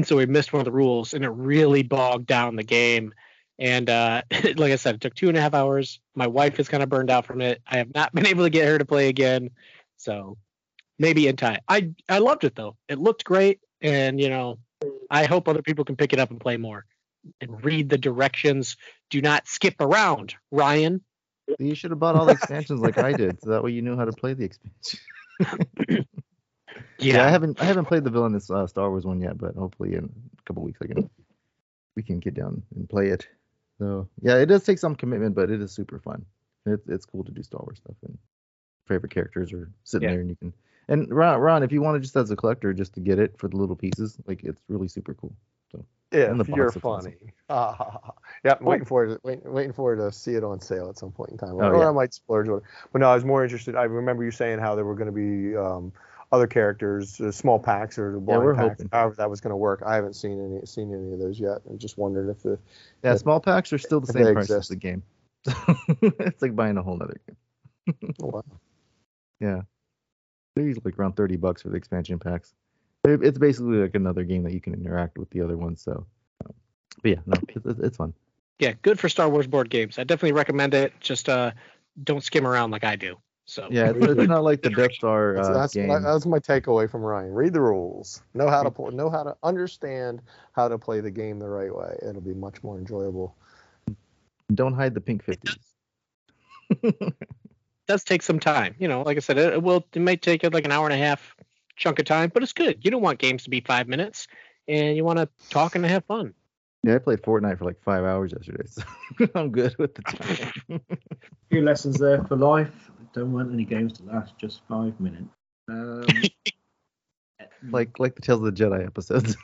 So we missed one of the rules and it really bogged down the game. And uh, like I said, it took two and a half hours. My wife is kind of burned out from it. I have not been able to get her to play again. So maybe in time. I, I loved it, though. It looked great. And, you know, I hope other people can pick it up and play more and read the directions. Do not skip around, Ryan. You should have bought all the expansions like I did, so that way you knew how to play the expansion. yeah. yeah, I haven't I haven't played the villainous uh, Star Wars one yet, but hopefully in a couple weeks I can we can get down and play it. So yeah, it does take some commitment, but it is super fun. It's it's cool to do Star Wars stuff, and favorite characters are sitting yeah. there, and you can. And Ron, Ron, if you want to just as a collector, just to get it for the little pieces, like it's really super cool. So yeah, you're funny. Uh, yeah, I'm waiting for it. Waiting, waiting for it to see it on sale at some point in time, or, oh, yeah. or I might splurge on it. But no, I was more interested. I remember you saying how there were going to be um, other characters, uh, small packs or the blind yeah, we're packs. Hoping. How that was going to work. I haven't seen any seen any of those yet. I just wondered if the yeah if, small packs are still the same price exist. as the game. It's like buying a whole other game. Oh, wow. Yeah. They're usually like around thirty bucks for the expansion packs. It's basically like another game that you can interact with the other ones. So, um, but yeah, no, it's, it's fun. Yeah, good for Star Wars board games. I definitely recommend it. Just uh, don't skim around like I do. So yeah, it's, it's not like the Death Star uh, that's, game. That's my takeaway from Ryan. Read the rules. Know how to play, know how to understand how to play the game the right way. It'll be much more enjoyable. Don't hide the pink fifties. Does take some time, you know. Like I said, it, it will. It might take like an hour and a half chunk of time, but it's good. You don't want games to be five minutes, and you want to talk and have fun. Yeah, I played Fortnite for like five hours yesterday, so I'm good with the time. A few lessons there for life. Don't want any games to last just five minutes. Um, like like the Tales of the Jedi episodes.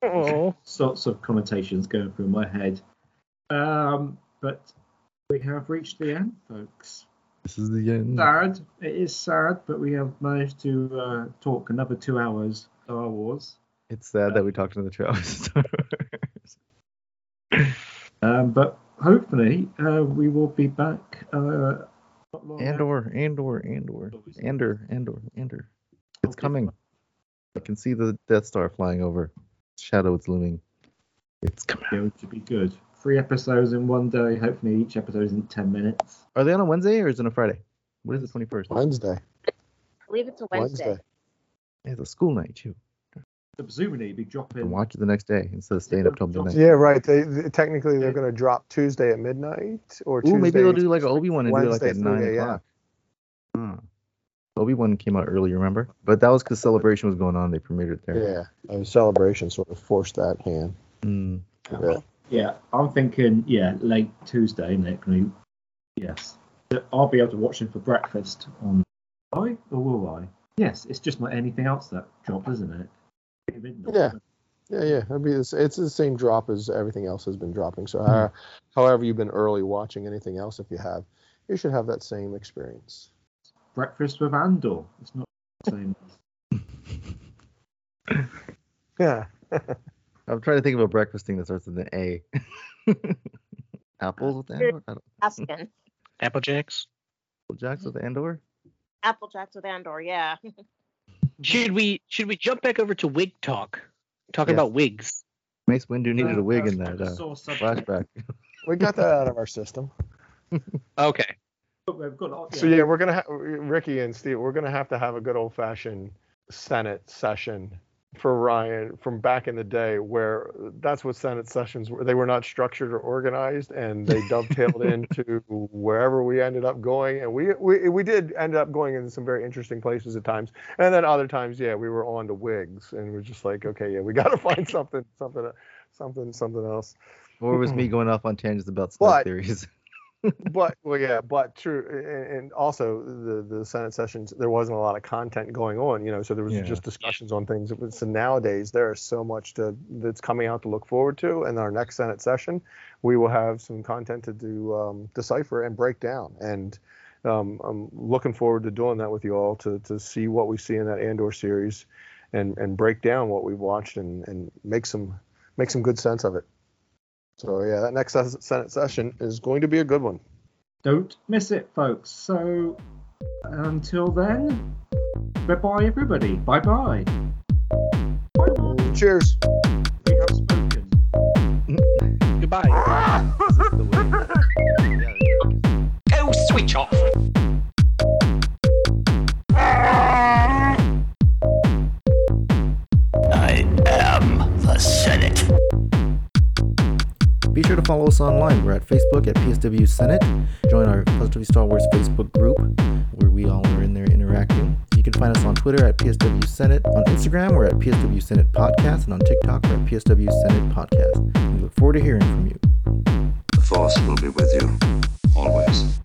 Oh, sorts of connotations going through my head, um, but. We have reached the end, folks. This is the end. Sad. It is sad, but we have managed to uh, talk another two hours of Star Wars. It's sad uh, that we talked another two hours of Star Wars. um, but hopefully uh, we will be back. Uh, Andor, Andor, Andor, Andor, Andor, Andor. It's coming. I can see the Death Star flying over. Shadow is looming. It's coming. It's going to be good. Three episodes in one day. Hopefully each episode is in ten minutes. Are they on a Wednesday or is it on a Friday? What is the twenty-first? Wednesday. I believe it's a Wednesday. Wednesday. It's a school night, too. Presumably, you'd be dropping... Watch it the next day instead of staying up till midnight. Yeah, right. They, they, technically, they're going to drop Tuesday at midnight or Ooh, Tuesday... maybe they'll do like an Obi-Wan and Wednesday, do it like at nine o'clock. Yeah. Hmm. Obi-Wan came out early, remember? But that was because Celebration was going on. They premiered it there. Yeah, and Celebration sort of forced that hand. Mm. Yeah. Yeah, I'm thinking, yeah, late Tuesday, Nick. Yes. I'll be able to watch him for breakfast on... I, or will I? Yes, it's just like anything else, that drop, isn't it? Midnight. Yeah, yeah, yeah. It'll be this, it's the same drop as everything else has been dropping. So uh, however you've been early watching anything else, if you have, you should have that same experience. Breakfast with Andor. It's not the same. Yeah. I'm trying to think of a breakfast thing that starts with an A. Apples with Andor? I don't know. Apple Jacks? Apple Jacks with Andor? Apple Jacks with Andor, yeah. should we should we jump back over to wig talk? Talk yes. about wigs. Mace Windu needed a wig in that uh, flashback. We got that out of our system. Okay. So yeah, we're gonna ha- Ricky and Steve, we're gonna have to have a good old fashioned Senate session. For Ryan from back in the day, where that's what Senate sessions were. They were not structured or organized, and they dovetailed into wherever we ended up going. And we, we we did end up going in some very interesting places at times. And then other times, yeah, we were on to wigs, and we we're just like, okay, yeah, we got to find something, something, something, something else. Or was me going off on tangents about snow theories. But well, yeah, but true, and, and also the the Senate sessions, there wasn't a lot of content going on, you know, so there was yeah. just discussions on things. It was, so nowadays there is so much to, that's coming out to look forward to, and our next Senate session, we will have some content to do um, decipher and break down, and um, I'm looking forward to doing that with you all to to see what we see in that Andor series, and and break down what we watched and and make some make some good sense of it. So, yeah, that next Senate session is going to be a good one. Don't miss it, folks. So, until then, bye-bye, everybody. Bye-bye. Bye-bye. Cheers. We have spoken. Goodbye. Ah! Go switch off. Ah! Be sure to follow us online. We're at Facebook at P S W Senate. Join our Positively Star Wars Facebook group where we all are in there interacting. You can find us on Twitter at P S W Senate. On Instagram, we're at P S W Senate Podcast. And on TikTok, we're at P S W Senate Podcast. We look forward to hearing from you. The Force will be with you always.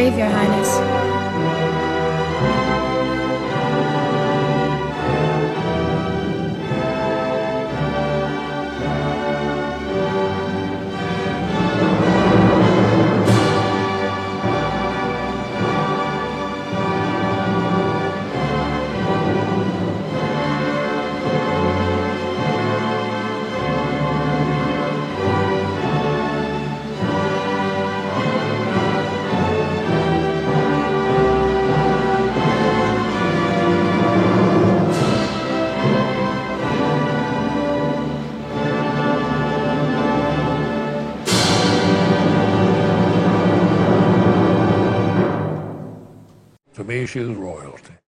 Brave, Your Highness. She is royalty.